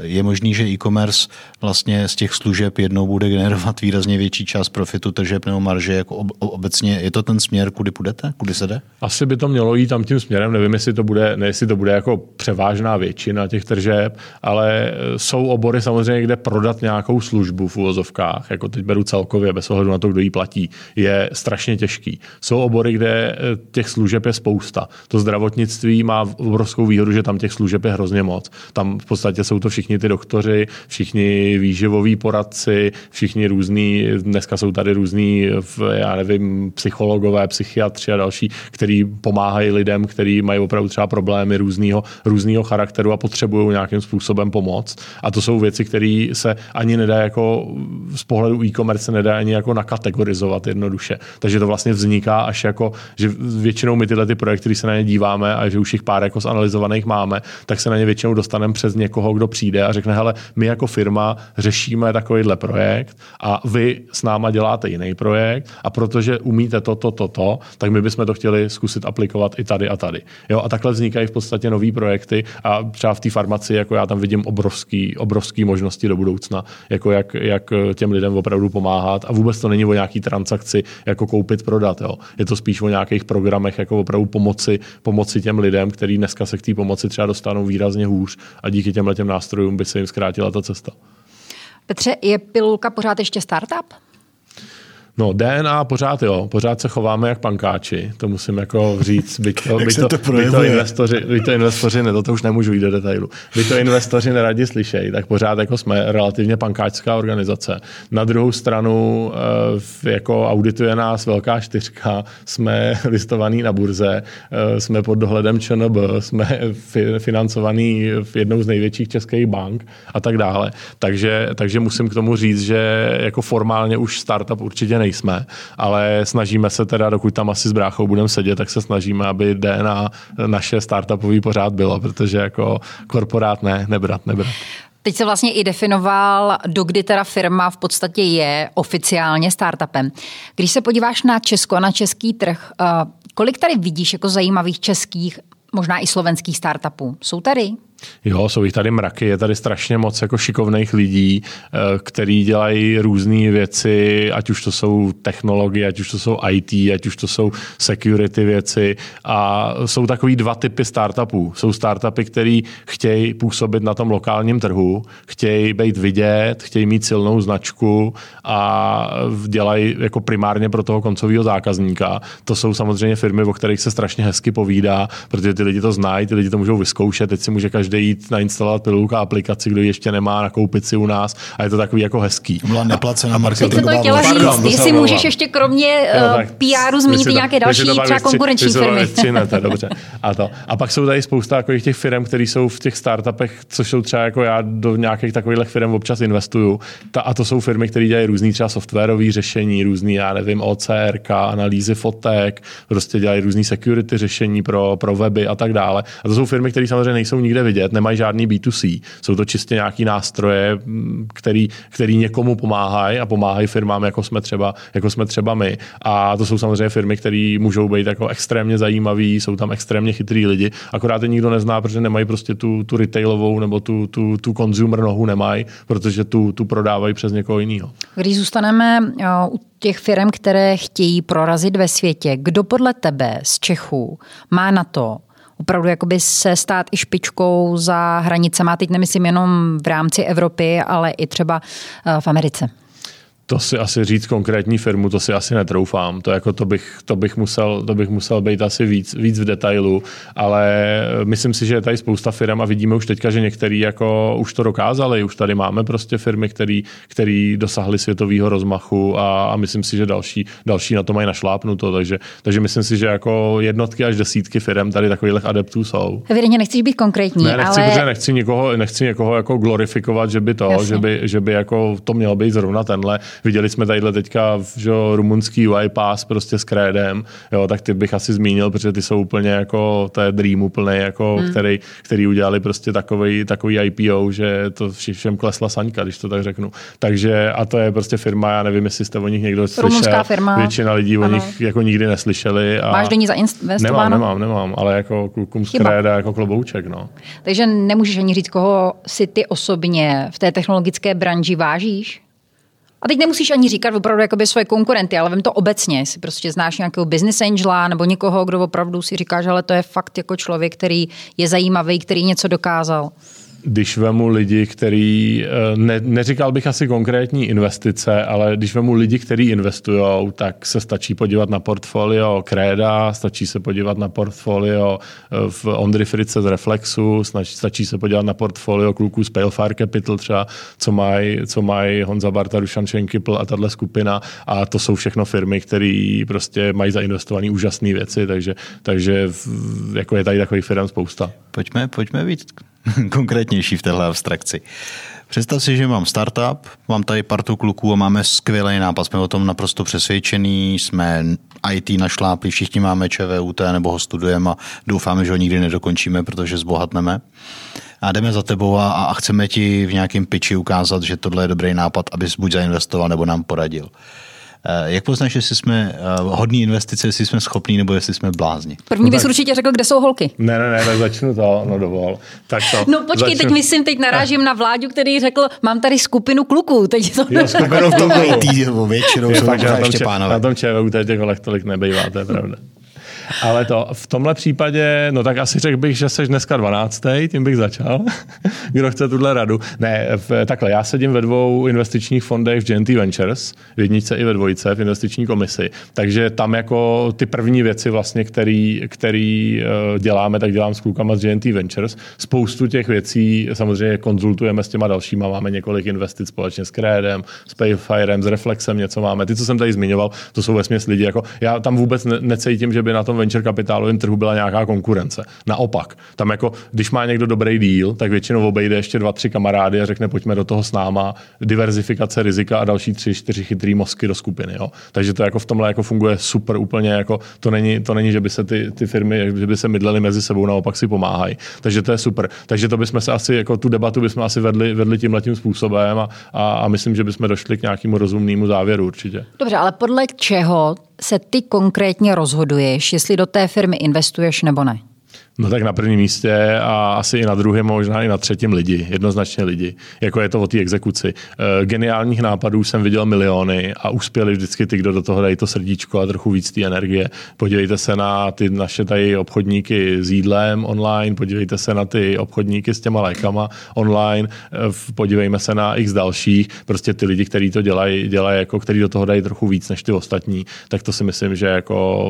Je možný, že e-commerce vlastně z těch služeb jednou bude generovat výrazně větší část profitu, tržeb nebo marže, jako ob- ob- obecně je to ten směr, kudy půjdete? Kudy se jde? Asi by to mělo jít tam tím směrem. Nevím, jestli to bude, ne, jestli to bude jako převážná většina těch tržeb, ale jsou obory samozřejmě, kde prodat nějakou službu v uvozovkách, jako teď beru celkově, bez ohledu na to, kdo jí platí, je strašně těžký. Jsou obory, kde těch služeb je spousta. To zdravotnictví má obrovskou výhodu, že tam těch služeb je hrozně moc. Tam v podstatě jsou to všichni ty doktoři, všichni výživoví poradci, všichni různí, dneska jsou tady různí, já nevím, psychologové, psychiatři a další, kteří pomáhají lidem, kteří mají opravdu třeba problémy různýho, různýho charakteru a potřebují nějakým způsobem pomoc. A to jsou věci, které se ani nedá jako z pohledu e-commerce nedá ani jako nakategorizovat jednoduše. Takže to vlastně vzniká až jako, že většinou my tyhle ty projekty, které se na ně díváme a že už jich pár jako zanalizovaných máme, tak se na ně většinou dostaneme přes někoho, kdo přijde a řekne, hele, my jako firma řešíme takovýhle projekt a vy s náma děláte jiný projekt a protože umíte to, to, to, to, tak my bychom to chtěli zkusit aplikovat i tady a tady. Jo, a takhle vznikají v podstatě nový projekty a třeba v té farmaci, jako já tam vidím obrovský, obrovský možnosti do budoucna, jako jak, jak těm lidem opravdu pomáhat a vůbec to není o nějaký transakci, jako koupit, prodat. Jo. Je to spíš o nějakých programech, jako opravdu pomoci, pomoci těm lidem, který dneska se k té pomoci třeba dostanou výrazně hůř a díky těmhle těm nástrojům by se jim zkrátila ta cesta. Petře, je Pilulka pořád ještě startup? No, D N A pořád jo, pořád se chováme jak pankáči, to musím jako říct, by to, by to, to, by to investoři, by to investoři, ne, to, to už nemůžu jít do detailu, by to investoři neradi slyšejí, tak pořád jako jsme relativně pankáčská organizace. Na druhou stranu jako audituje nás velká čtyřka, jsme listovaný na burze, jsme pod dohledem ČNB, jsme financovaný v jednou z největších českých bank a tak dále. Takže, takže musím k tomu říct, že jako formálně už startup určitě nejsme, ale snažíme se teda, dokud tam asi s bráchou budeme sedět, tak se snažíme, aby D N A naše startupový pořád bylo, protože jako korporát ne, nebrat, nebrat. Teď se vlastně i definoval, dokdy teda firma v podstatě je oficiálně startupem. Když se podíváš na Česko a na český trh, kolik tady vidíš jako zajímavých českých, možná i slovenských startupů? Jsou tady? Jo, jsou jich tady mraky, je tady strašně moc jako šikovných lidí, kteří dělají různé věci, ať už to jsou technologie, ať už to jsou I T, ať už to jsou security věci, a jsou takový dva typy startupů. Jsou startupy, který chtějí působit na tom lokálním trhu, chtějí být vidět, chtějí mít silnou značku a dělají jako primárně pro toho koncového zákazníka. To jsou samozřejmě firmy, o kterých se strašně hezky povídá, protože ty lidi to znají, ty lidi to můžou vyzkoušet, teď si může každý jít nainstalovat Pilulka aplikaci, kdo ji ještě nemá, nakoupit si u nás, a je to takový jako hezký. Byla neplacená marketingová volba. Teď jsem to chtěla říct, jestli můžeš ještě kromě uh, P R zmínit i nějaké další třeba konkurenční firmy. Dobře. A, to. a pak jsou tady spousta takových těch firm, které jsou v těch startupech, což jsou třeba jako já do nějakých takových firm občas investuju. Ta, a to jsou firmy, které dělají různý třeba softwarové řešení, různý, já nevím, O C R K, analýzy fotek, prostě dělají různý security řešení pro, pro weby a tak dále. A to jsou firmy, které samozřejmě nejsou nikde vidět, nemají žádný B two C, jsou to čistě nějaký nástroje, který, který někomu pomáhají a pomáhají firmám, jako jsme třeba, jako jsme třeba my. A to jsou samozřejmě firmy, které můžou být jako extrémně zajímavý, jsou tam extrémně chytrý lidi, akorát je nikdo nezná, protože nemají prostě tu, tu retailovou nebo tu, tu, tu consumer nohu nemají, protože tu, tu prodávají přes někoho jiného. Když zůstaneme jo, u těch firm, které chtějí prorazit ve světě, kdo podle tebe z Čechů má na to opravdu jakoby se stát i špičkou za hranicemi, a teď nemyslím jenom v rámci Evropy, ale i třeba v Americe? To si asi říct konkrétní firmu, to si asi netroufám. To, jako to, bych, to, bych musel, to bych musel být asi víc, víc v detailu, ale myslím si, že je tady spousta firm a vidíme už teďka, že některý jako už to dokázali, už tady máme prostě firmy, které dosahly světového rozmachu, a, a myslím si, že další, další na to mají našlápnuto. Takže, takže myslím si, že jako jednotky až desítky firm tady takových adeptů jsou. Evidentně nechceš být konkrétní, ne, nechci, ale... Nechci někoho, nechci někoho jako glorifikovat, že by to, že by, že by jako to mělo být zrovna tenhle. Viděli jsme tadyhle teďka že, rumunský U I Pass prostě s Krédem, jo, tak ty bych asi zmínil, protože ty jsou úplně jako, to je dream úplnej, jako, hmm. který, který udělali prostě takový, takový I P O, že to všem klesla saňka, když to tak řeknu. Takže a to je prostě firma, já nevím, jestli jste o nich někdo slyšel. Rumunská firma. Většina lidí ano. O nich jako nikdy neslyšeli. A máš do ní zainvestováno? Nemám, nemám, nemám, ale jako klukům z Kréda jako klobouček. No. Takže nemůžeš ani říct, koho si ty osobně v té technologické branži vážíš? A teď nemusíš ani říkat opravdu jakoby svoje konkurenty, ale vem to obecně, jestli prostě znáš nějakého business angela nebo někoho, kdo opravdu si říká, že ale to je fakt jako člověk, který je zajímavý, který něco dokázal. Když vemu lidi, který, ne, neříkal bych asi konkrétní investice, ale když vemu lidi, kteří investujou, tak se stačí podívat na portfolio Kréda, stačí se podívat na portfolio v Ondry Fritze z Reflexu, stačí se podívat na portfolio kluků z Palefar Capital třeba, co mají co maj Honza Barta, Dušan Šenkypl a tahle skupina, a to jsou všechno firmy, které prostě mají zainvestované úžasné věci, takže, takže jako je tady takových firm spousta. Pojďme, pojďme víc konkrétnější v téhle abstrakci. Představ si, že mám startup, mám tady partu kluků a máme skvělý nápad, jsme o tom naprosto přesvědčení, jsme I T našlápli, všichni máme Č V U T nebo ho studujeme a doufáme, že ho nikdy nedokončíme, protože zbohatneme. A jdeme za tebou a, a chceme ti v nějakém pitchi ukázat, že tohle je dobrý nápad, abys buď zainvestoval nebo nám poradil. Jak poznáš, jestli jsme hodní investice, jestli jsme schopní, nebo jestli jsme blázni? První bys no určitě řekl, kde jsou holky. Ne, ne, ne, tak začnu to, no dovol. Tak to, no počkej, začnu. Teď myslím, teď narážím na Vláďu, který řekl, mám tady skupinu kluků. Teď to jo, skupinu kluků. Týdě, většinou, jo, fakt, na tom Štěpánové. Na tom Č V U T těch holek tolik nebejvá, to je pravda. Ale to v tomhle případě, no tak asi řekl bych, že jsi dneska dvanáctý, tím bych začal. Kdo chce tuhle radu. Ne, v, takhle, já sedím ve dvou investičních fondech v G N T Ventures, v jedničce i ve dvojce, v investiční komisi. Takže tam jako ty první věci vlastně, který, který děláme, tak dělám s klukama z G N T Ventures. Spoustu těch věcí samozřejmě konzultujeme s těma dalšíma, máme několik investic společně s Krédem, s Payfirem, s Reflexem něco máme. Ty, co jsem tady zmiňoval, to jsou vesměs lidi. Jako, já tam vůbec necítím, že by na tom venture kapitálovém trhu byla nějaká konkurence. Naopak, tam jako, když má někdo dobrý deal, tak většinou obejde ještě dva, tři kamarády a řekne, pojďme do toho s náma, diverzifikace rizika a další tři, čtyři chytrý mozky do skupiny. Jo. Takže to jako v tomhle jako funguje super úplně. Jako, to, není, to není, že by se ty, ty firmy, že by se mydlely mezi sebou, naopak si pomáhají. Takže to je super. Takže to bychom se asi, jako tu debatu bychom asi vedli, vedli tímhletím způsobem a, a, a myslím, že bychom došli k nějakému rozumnému závěru určitě. Dobře, ale podle čeho se ty konkrétně rozhoduješ, jestli do té firmy investuješ nebo ne? No tak na prvním místě a asi i na druhém, možná i na třetím lidi, jednoznačně lidi, jako je to o té exekuci. E, geniálních nápadů jsem viděl miliony a uspěli vždycky ty, kdo do toho dají to srdíčko a trochu víc té energie. Podívejte se na ty naše tady obchodníky s jídlem online, podívejte se na ty obchodníky s těma lékama online, e, podívejme se na x dalších, prostě ty lidi, kteří to dělají, dělají jako, kteří do toho dají trochu víc než ty ostatní, tak to si myslím, že jako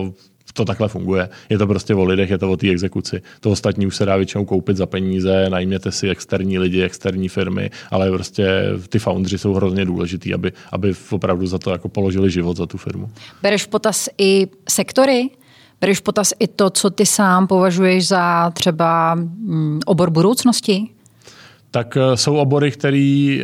to takhle funguje. Je to prostě o lidech, je to o té exekuci. To ostatní už se dá většinou koupit za peníze, najměte si externí lidi, externí firmy, ale prostě ty foundři jsou hrozně důležitý, aby, aby opravdu za to jako položili život za tu firmu. Bereš v potaz i sektory? Bereš v potaz i to, co ty sám považuješ za třeba obor budoucnosti? Tak jsou obory, které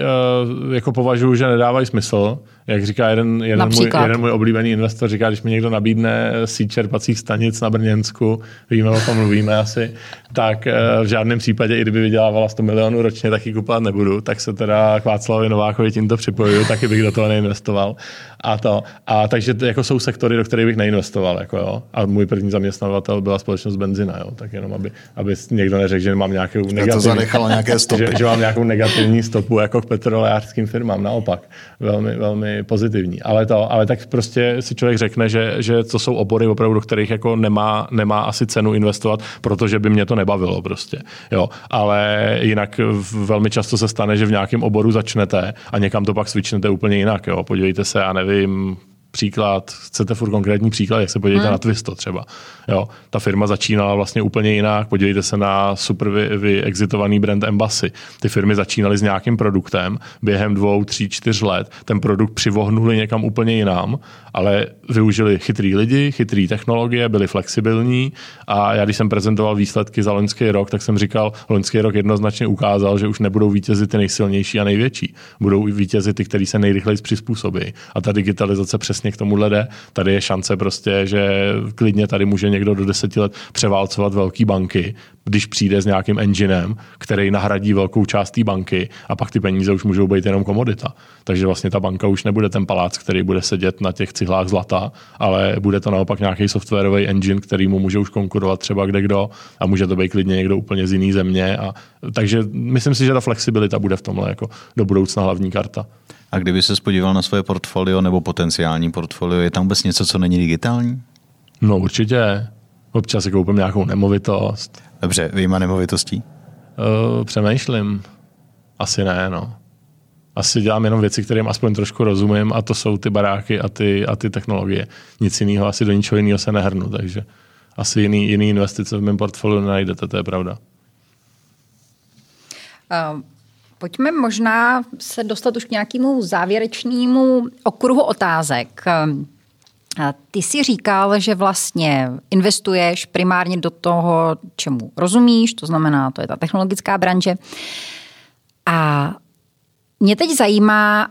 jako považuji, že nedávají smysl. Jak říká jeden, jeden, můj, jeden můj oblíbený investor, říká, když mi někdo nabídne síť čerpacích stanic na Brněnsku, víme, o tom mluvíme asi, tak v žádném případě, i kdyby vydělávala sto milionů ročně, tak ji kupovat nebudu, tak se teda k Václavovi Novákovi tímto připojuju, taky bych do toho neinvestoval. A to. A takže jako jsou sektory, do kterých bych neinvestoval. Jako jo. A můj první zaměstnavatel byla společnost benzina, jo. Tak jenom, aby, aby někdo neřekl, že mám nějakou negativní, nějaké stopy. Že, že mám nějakou negativní stopu jako k petrolejářským firmám. Naopak, velmi, velmi pozitivní, ale to, ale tak prostě si člověk řekne, že, že to jsou obory opravdu, do kterých jako nemá, nemá asi cenu investovat, protože by mě to nebavilo prostě, jo, ale jinak velmi často se stane, že v nějakém oboru začnete a někam to pak switchnete úplně jinak, jo, podívejte se, já nevím, příklad, chcete furt konkrétní příklad, jak se podívejte hmm. na Twisto třeba. Jo, ta firma začínala vlastně úplně jinak, podívejte se na super vyexitovaný vy brand Embassy. Ty firmy začínaly s nějakým produktem, během dvou, tří, čtyř let ten produkt přivohnuli někam úplně jinam, ale využili chytrý lidi, chytrý technologie, byli flexibilní a já když jsem prezentoval výsledky za loňský rok, tak jsem říkal, loňský rok jednoznačně ukázal, že už nebudou vítězit ty nejsilnější a největší. Budou vítězit ty, kteří se nejrychleji přizpůsobí. A ta digitalizace přes k tomuhle jde. Tady je šance prostě, že klidně tady může někdo do deseti let převálcovat velké banky, když přijde s nějakým enginem, který nahradí velkou část té banky a pak ty peníze už můžou být jenom komodita. Takže vlastně ta banka už nebude ten palác, který bude sedět na těch cihlách zlata, ale bude to naopak nějaký softwarový engine, který mu může už konkurovat třeba kdekdo a může to být klidně někdo úplně z jiné země. A, takže myslím si, že ta flexibilita bude v tomhle jako do budoucna hlavní karta. A kdyby se podíval na svoje portfolio nebo potenciální portfolio, je tam vůbec něco, co není digitální? No určitě. Občas si koupím nějakou nemovitost. Dobře, vyjma nemovitostí? Uh, přemýšlím. Asi ne, no. Asi dělám jenom věci, kterým aspoň trošku rozumím a to jsou ty baráky a ty, a ty technologie. Nic jiného, asi do ničeho jiného se nehrnu, takže asi jiný, jiný investice v mém portfoliu nenajdete, to je pravda. Um. Pojďme možná se dostat už k nějakému závěrečnému okruhu otázek. Ty jsi říkal, že vlastně investuješ primárně do toho, čemu rozumíš, to znamená, to je ta technologická branže. A mě teď zajímá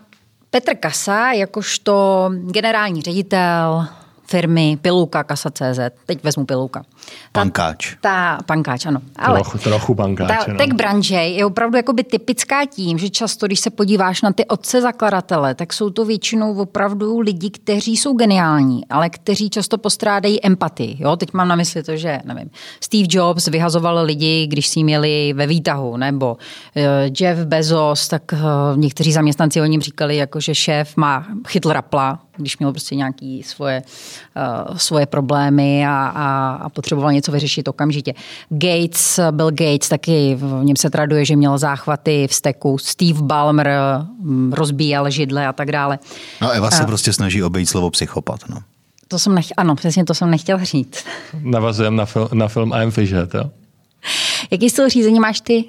Petr Kasa, jakožto generální ředitel firmy Pilulka, Kasa tečka cé zet. Teď vezmu Pilulka. Ta, pankáč. Ta, pankáč, ano. Ale trochu, trochu pankáč. Ta tech branže je opravdu jakoby typická tím, že často, když se podíváš na ty otce zakladatele, tak jsou to většinou opravdu lidi, kteří jsou geniální, ale kteří často postrádají empatii. Jo? Teď mám na mysli to, že nevím, Steve Jobs vyhazoval lidi, když si měli ve výtahu, nebo uh, Jeff Bezos, tak uh, někteří zaměstnanci o něm říkali, jako, že šéf má chytl rapla, když měl prostě nějaké svoje, uh, svoje problémy a, a, a potřeboval něco vyřešit okamžitě. Gates, Bill Gates, taky v něm se traduje, že měl záchvaty v steku. Steve Ballmer rozbíjel židle a tak dále. No Eva se uh, prostě snaží obejít slovo psychopat, no. To jsem nechtěl, ano, přesně to jsem nechtěl říct. Navazujem na, fil, na film I am Fishhead, jo? Jaký styl řízení máš ty?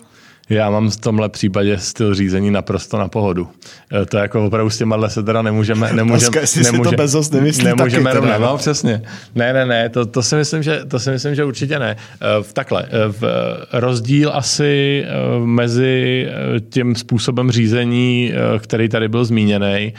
Já mám v tomhle případě styl řízení naprosto na pohodu. To jako opravdu s těma se teda nemůžeme... nemůžeme Paska, jestli nemůže, si to Bezos nemyslí nemůžeme taky. Nemůžeme no, přesně. Ne, ne, ne, to, to, si myslím, že, to si myslím, že určitě ne. Takhle, v rozdíl asi mezi tím způsobem řízení, který tady byl zmíněný,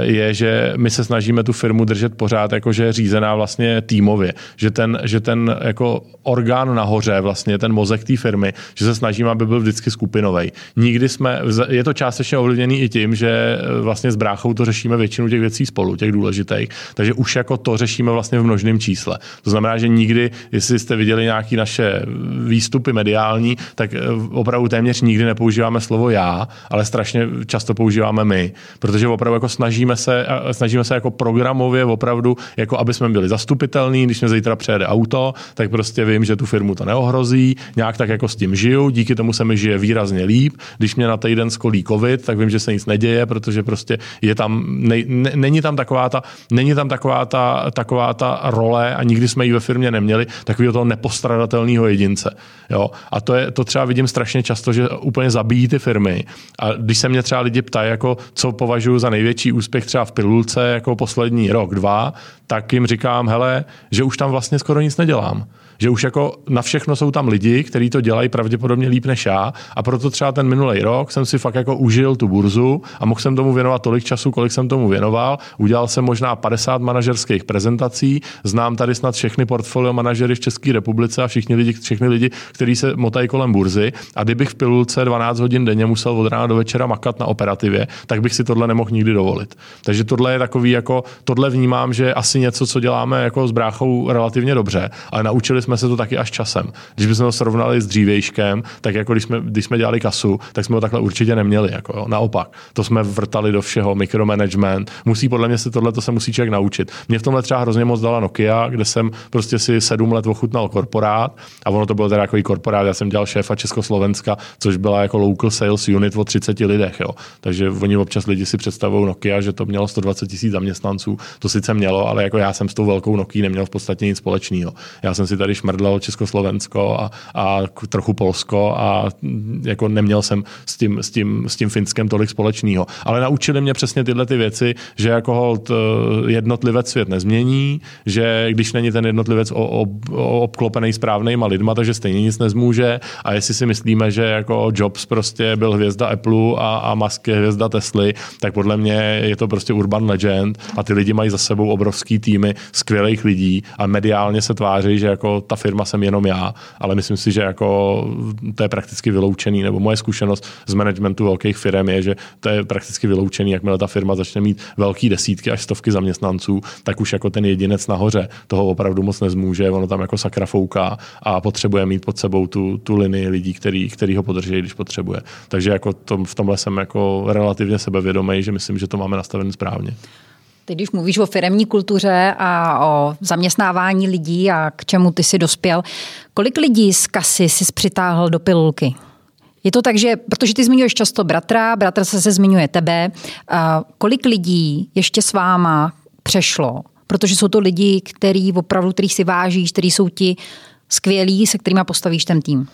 je, že my se snažíme tu firmu držet pořád, jakože řízená vlastně týmově. Že ten, že ten jako orgán nahoře, vlastně ten mozek té firmy, že se snažíme, aby byl vždycky skupinovej. Nikdy jsme, je to částečně ovlivněný i tím, že vlastně s bráchou to řešíme většinu těch věcí spolu, těch důležitých. Takže už jako to řešíme vlastně v množném čísle. To znamená, že nikdy, jestli jste viděli nějaké naše výstupy mediální, tak opravdu téměř nikdy nepoužíváme slovo já, ale strašně často používáme my, protože opravdu jako snažíme se, snažíme se jako programově opravdu, jako aby jsme byli zastupitelní, když mě zítra přejede auto, tak prostě vím, že tu firmu to neohrozí, nějak tak jako s tím žiju, díky tomu se mi žije výrazně líp. Když mě na týden skolí covid, tak vím, že se nic neděje, protože prostě je tam, ne, ne, není tam taková ta, není tam taková ta, taková ta role a nikdy jsme ji ve firmě neměli, takového toho nepostradatelného jedince. Jo? A to, je, to třeba vidím strašně často, že úplně zabíjí ty firmy. A když se mě třeba lidi ptají, jako, co považuji za největší úspěch třeba v Pilulce jako poslední rok, dva, tak jim říkám, hele, že už tam vlastně skoro nic nedělám. Že už jako na všechno jsou tam lidi, kteří to dělají pravděpodobně líp než já a proto třeba ten minulý rok jsem si fakt jako užil tu burzu a mohl jsem tomu věnovat tolik času, kolik jsem tomu věnoval. Udělal jsem možná padesát manažerských prezentací, znám tady snad všechny portfolio manažery v České republice a všichni lidi, všechny lidi, kteří se motají kolem burzy a kdybych v Pilulce dvanáct hodin denně musel od rána do večera makat na operativě, tak bych si tohle nemohl nikdy dovolit. Takže tohle je takový jako tohle vnímám, že asi něco, co děláme jako s bráchou relativně dobře, ale naučili jsme se to taky až časem. Když bychom to srovnali s dřívějškem, tak jako když jsme, když jsme dělali kasu, tak jsme ho takhle určitě neměli. Jako jo. Naopak, to jsme vrtali do všeho, mikromanagement. Musí podle mě se tohle to se musí člověk naučit. Mě v tomhle třeba hrozně moc dala Nokia, kde jsem prostě si sedm let ochutnal korporát a ono to bylo teda takový korporát. Já jsem dělal šéfa Československa, což byla jako local sales unit o třiceti lidech. Jo. Takže oni občas lidi si představují Nokia, že to mělo sto dvacet tisíc zaměstnanců. To sice mělo, ale jako já jsem s tou velkou Nokií neměl v podstatě nic společného. Já jsem si tady šmrdlal Československo a, a trochu Polsko a jako neměl jsem s tím, s tím, s tím Finskem tolik společného. Ale naučili mě přesně tyhle ty věci, že jako hold jednotlivec svět nezmění, že když není ten jednotlivec ob, obklopený správnýma lidma, takže stejně nic nezmůže a jestli si myslíme, že jako Jobs prostě byl hvězda Apple a, a Musk je hvězda Tesly, tak podle mě je to prostě urban legend a ty lidi mají za sebou obrovský týmy skvělých lidí a mediálně se tváří, že jako ta firma jsem jenom já, ale myslím si, že jako to je prakticky vyloučený, nebo moje zkušenost z managementu velkých firm je, že to je prakticky vyloučený, jakmile ta firma začne mít velký desítky až stovky zaměstnanců, tak už jako ten jedinec nahoře toho opravdu moc nezmůže, ono tam jako sakra fouká a potřebuje mít pod sebou tu, tu linii lidí, který, který ho podrží, když potřebuje. Takže jako to, v tomhle jsem jako relativně sebevědomý, že myslím, že to máme nastavené správně. Teď, když mluvíš o firemní kultuře a o zaměstnávání lidí a k čemu ty jsi dospěl, kolik lidí z kasy jsi přitáhl do Pilulky? Je to tak, že, protože ty zmiňuješ často bratra, bratr se, se zmiňuje tebe, a kolik lidí ještě s váma přešlo? Protože jsou to lidi, který opravdu, kterých si vážíš, který jsou ti skvělí, se kterýma postavíš ten tým.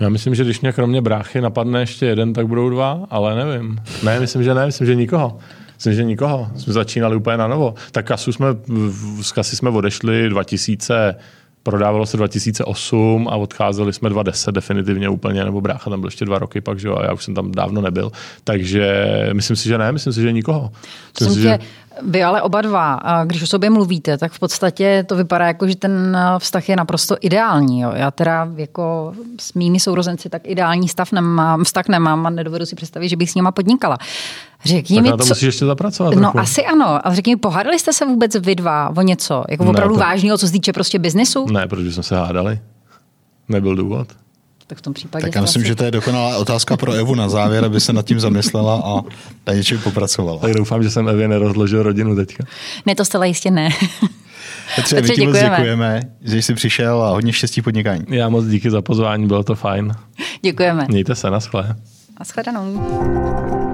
Já myslím, že když mě kromě bráchy napadne ještě jeden, tak budou dva, ale nevím. Ne, myslím, že ne, myslím, že nikoho. Myslím, že nikoho. Jsme začínali úplně na novo. Tak kasu jsme, z kasy jsme odešli dva tisíce, prodávalo se dva tisíce osm a odcházeli jsme dva tisíce deset definitivně úplně, nebo brácha tam byl ještě dva roky pak, že jo, a já už jsem tam dávno nebyl. Takže myslím si, že ne, myslím si, že nikoho. Myslím si, že... Vy ale oba dva, a když o sobě mluvíte, tak v podstatě to vypadá jako, že ten vztah je naprosto ideální. Jo. Já teda jako s mými sourozenci tak ideální stav nemám, vztah nemám a nedovedu si představit, že bych s nima podnikala. Řekni tak mi, na to co... musíš ještě zapracovat. No trochu. Asi ano, ale řekni mi, pohádali jste se vůbec vy dva o něco? Jako opravdu ne, to... vážného, co se týče prostě biznesu? Ne, protože jsme se hádali. Nebyl důvod. tak v tom případě... Tak já myslím, že to je dokonalá otázka pro Evu na závěr, aby se nad tím zamyslela a na něčem popracovala. Tak doufám, že jsem Evě nerozložil rodinu teďka. Ne, to zcela jistě ne. Petře, Petře, my ti moc děkujeme, že jsi přišel a hodně štěstí podnikání. Já moc díky za pozvání, bylo to fajn. Děkujeme. Mějte se, naschle. Naschledanou.